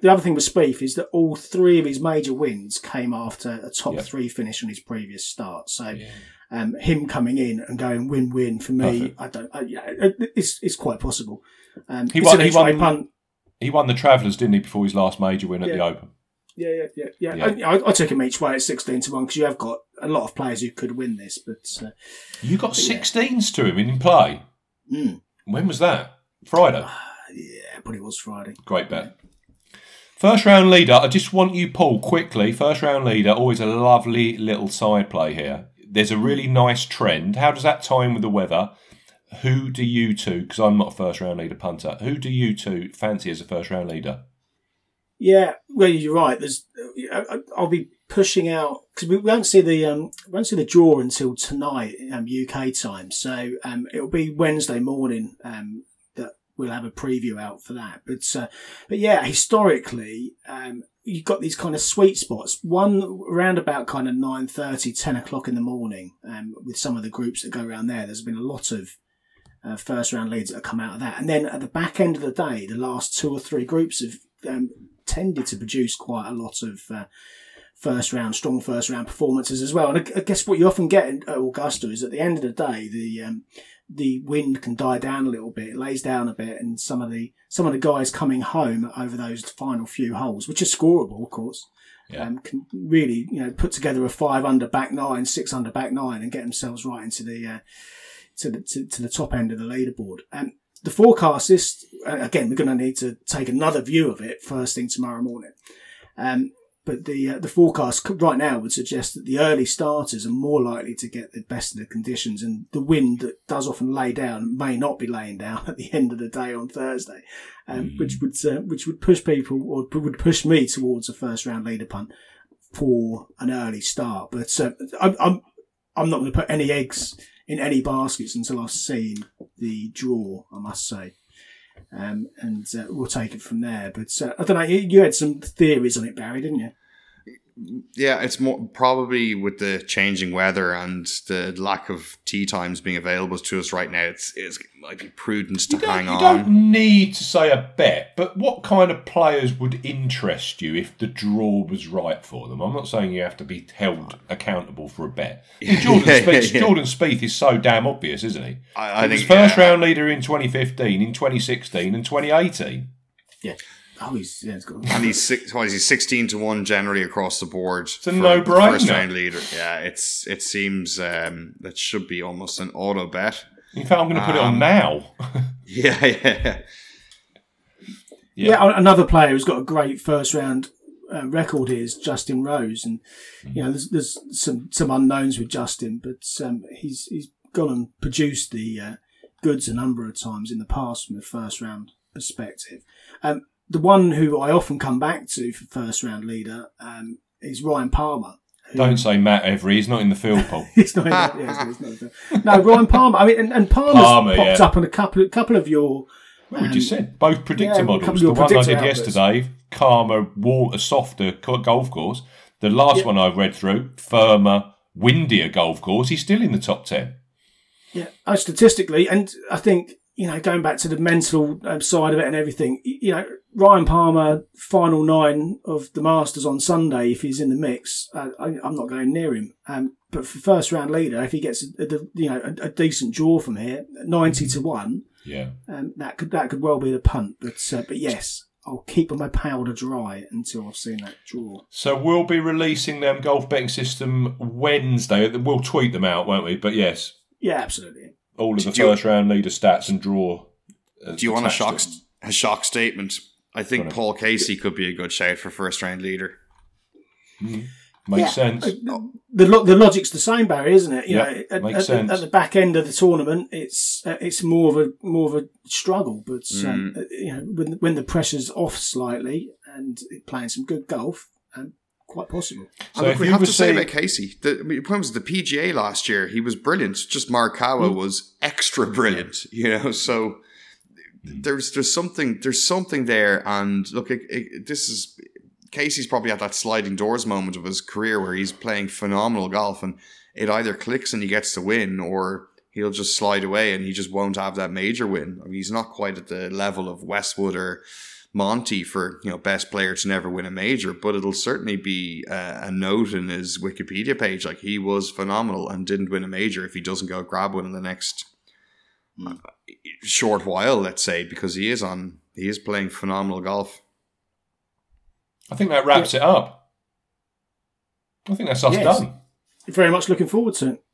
The other thing with Spieth is that all three of his major wins came after a top three finish on his previous start. So. Yeah. Him coming in and going win-win for me, perfect. It's quite possible. He won the Travelers, didn't he, before his last major win at the Open? Yeah. I took him each way at 16-1 because you have got a lot of players who could win this, but you got 16s to him in play. Mm. When was that? Friday. But it was Friday. Great bet. Yeah. First round leader. I just want you, Paul, quickly. First round leader. Always a lovely little side play here. There's a really nice trend. How does that time with the weather? Who do you two, because I'm not a first-round leader punter, who do you two fancy as a first-round leader? Yeah, well, you're right. I'll be pushing out, because we won't see the draw until tonight, UK time. So it'll be Wednesday morning that we'll have a preview out for that. But yeah, historically... you've got these kind of sweet spots, one around about kind of 9:30, 10 o'clock in the morning with some of the groups that go around there. There's been a lot of first round leads that have come out of that. And then at the back end of the day, the last two or three groups have tended to produce quite a lot of strong first round performances as well. And I guess what you often get in Augusta is at the end of the day, the wind can die down a little bit, it lays down a bit, and some of the guys coming home over those final few holes, which are scoreable, of course, can really put together a 5-under back nine, 6-under back nine, and get themselves right into the to the top end of the leaderboard. And the forecast is again, we're going to need to take another view of it first thing tomorrow morning. But the forecast right now would suggest that the early starters are more likely to get the best of the conditions, and the wind that does often lay down may not be laying down at the end of the day on Thursday, which would push people or would push me towards a first round leader punt for an early start. But I'm not going to put any eggs in any baskets until I've seen the draw, I must say. We'll take it from there. But I don't know, you had some theories on it, Barry, didn't you? Yeah, it's more probably with the changing weather and the lack of tee times being available to us right now. It might be prudent to hang on. You don't need to say a bet, but what kind of players would interest you if the draw was right for them? I'm not saying you have to be held accountable for a bet. Jordan Spieth is so damn obvious, isn't he? He was first round leader in 2015, in 2016, and 2018. Yeah. Oh, he's good. And he's 16-1 generally across the board. It's a no-brainer. First round leader. Yeah, it seems that should be almost an auto bet. In fact, I'm going to put it on now. Yeah. Another player who's got a great first round record here is Justin Rose, and you know there's some unknowns with Justin, but he's gone and produced the goods a number of times in the past from the first round perspective. The one who I often come back to for first round leader is Ryan Palmer. Don't say Matt Every. He's not in the field, Paul. He's not in the field. No, Ryan Palmer. I mean, and Palmer popped up on a couple of your. What would you said? Both predictor models. The one I did yesterday, calmer, water, softer golf course. The last one I read through, firmer, windier golf course. He's still in the top 10. Yeah, statistically, and I think. You know, going back to the mental side of it and everything, you know, Ryan Palmer, final 9 of the Masters on Sunday, if he's in the mix, I'm not going near him. But for first round leader, if he gets a decent draw from here, 90-1, that could well be the punt. But yes, I'll keep my powder dry until I've seen that draw. So we'll be releasing them Golf Betting System Wednesday. We'll tweet them out, won't we? But yes, yeah, absolutely. All of the first round leader stats and draw. Do you want a shock statement? I think Paul Casey could be a good shout for first round leader. Mm. Makes sense. The logic's the same, Barry, isn't it? You know, makes sense. At the back end of the tournament, it's more of a struggle. But you know, when the pressure's off slightly and playing some good golf. Quite possible. So and look, we have to say about Casey, the point was the PGA last year, he was brilliant. Just Morikawa was extra brilliant, you know. So there's something there. And look, Casey's probably at that sliding doors moment of his career where he's playing phenomenal golf, and it either clicks and he gets the win, or he'll just slide away and he just won't have that major win. I mean, he's not quite at the level of Westwood or Monty for, you know, best player to never win a major, but it'll certainly be a note in his Wikipedia page. Like, he was phenomenal and didn't win a major if he doesn't go grab one in the next short while, let's say, because he is playing phenomenal golf. I think that wraps it up. I think that's us done. Very much looking forward to it.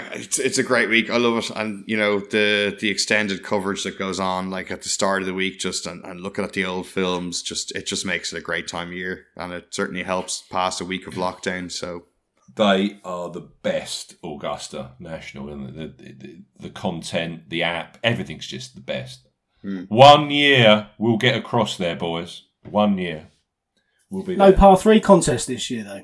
It's a great week. I love it. And, you know, the extended coverage that goes on, like at the start of the week, just and looking at the old films, it just makes it a great time of year. And it certainly helps pass a week of lockdown. So they are the best Augusta National, and the content, the app, everything's just the best. 1 year we'll get across there, boys. 1 year. We'll be there. No par 3 contest this year, though.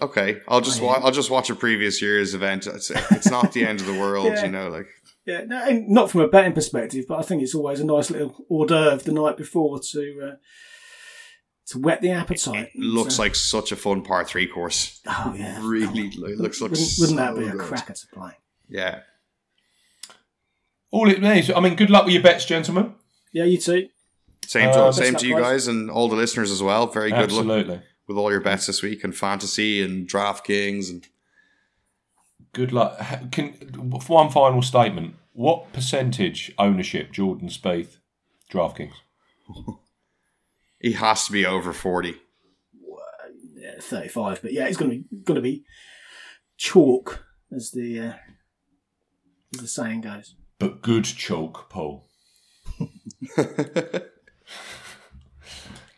Okay, I'll just watch a previous year's event. It's not the end of the world, you know. Like, and not from a betting perspective, but I think it's always a nice little hors d'oeuvre the night before to whet the appetite. It looks like such a fun par 3 course. Oh yeah, really looks. Wouldn't that be a cracker to play? Yeah. All it means. I mean, good luck with your bets, gentlemen. Yeah, you too. Same to you guys and all the listeners as well. Very good luck. Absolutely. With all your bets this week and fantasy and DraftKings. And good luck. One final statement. What percentage ownership Jordan Spieth, DraftKings? He has to be over 40. 35. But yeah, it's going to be chalk, as the saying goes. But good chalk, Paul.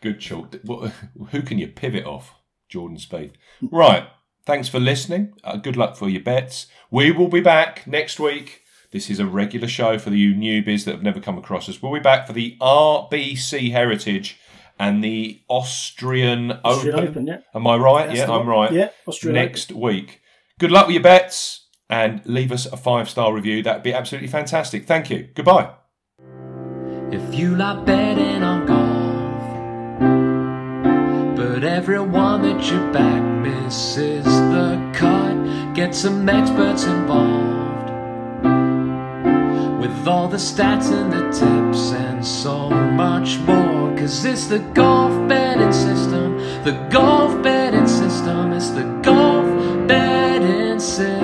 Good chalk. Who can you pivot off? Jordan Spieth. Right. Thanks for listening. Good luck for your bets. We will be back next week. This is a regular show for you newbies that have never come across us. We'll be back for the RBC Heritage and the Austrian Open. Yeah. Am I right? I'm right. Yeah, Austrian next Open. Week. Good luck with your bets and leave us a 5-star review. That'd be absolutely fantastic. Thank you. Goodbye. If you like betting on golf, But everyone that you back misses the cut. Get some experts involved with all the stats and the tips and so much more. 'Cause it's the Golf Betting System. The Golf Betting System. It's the Golf Betting System.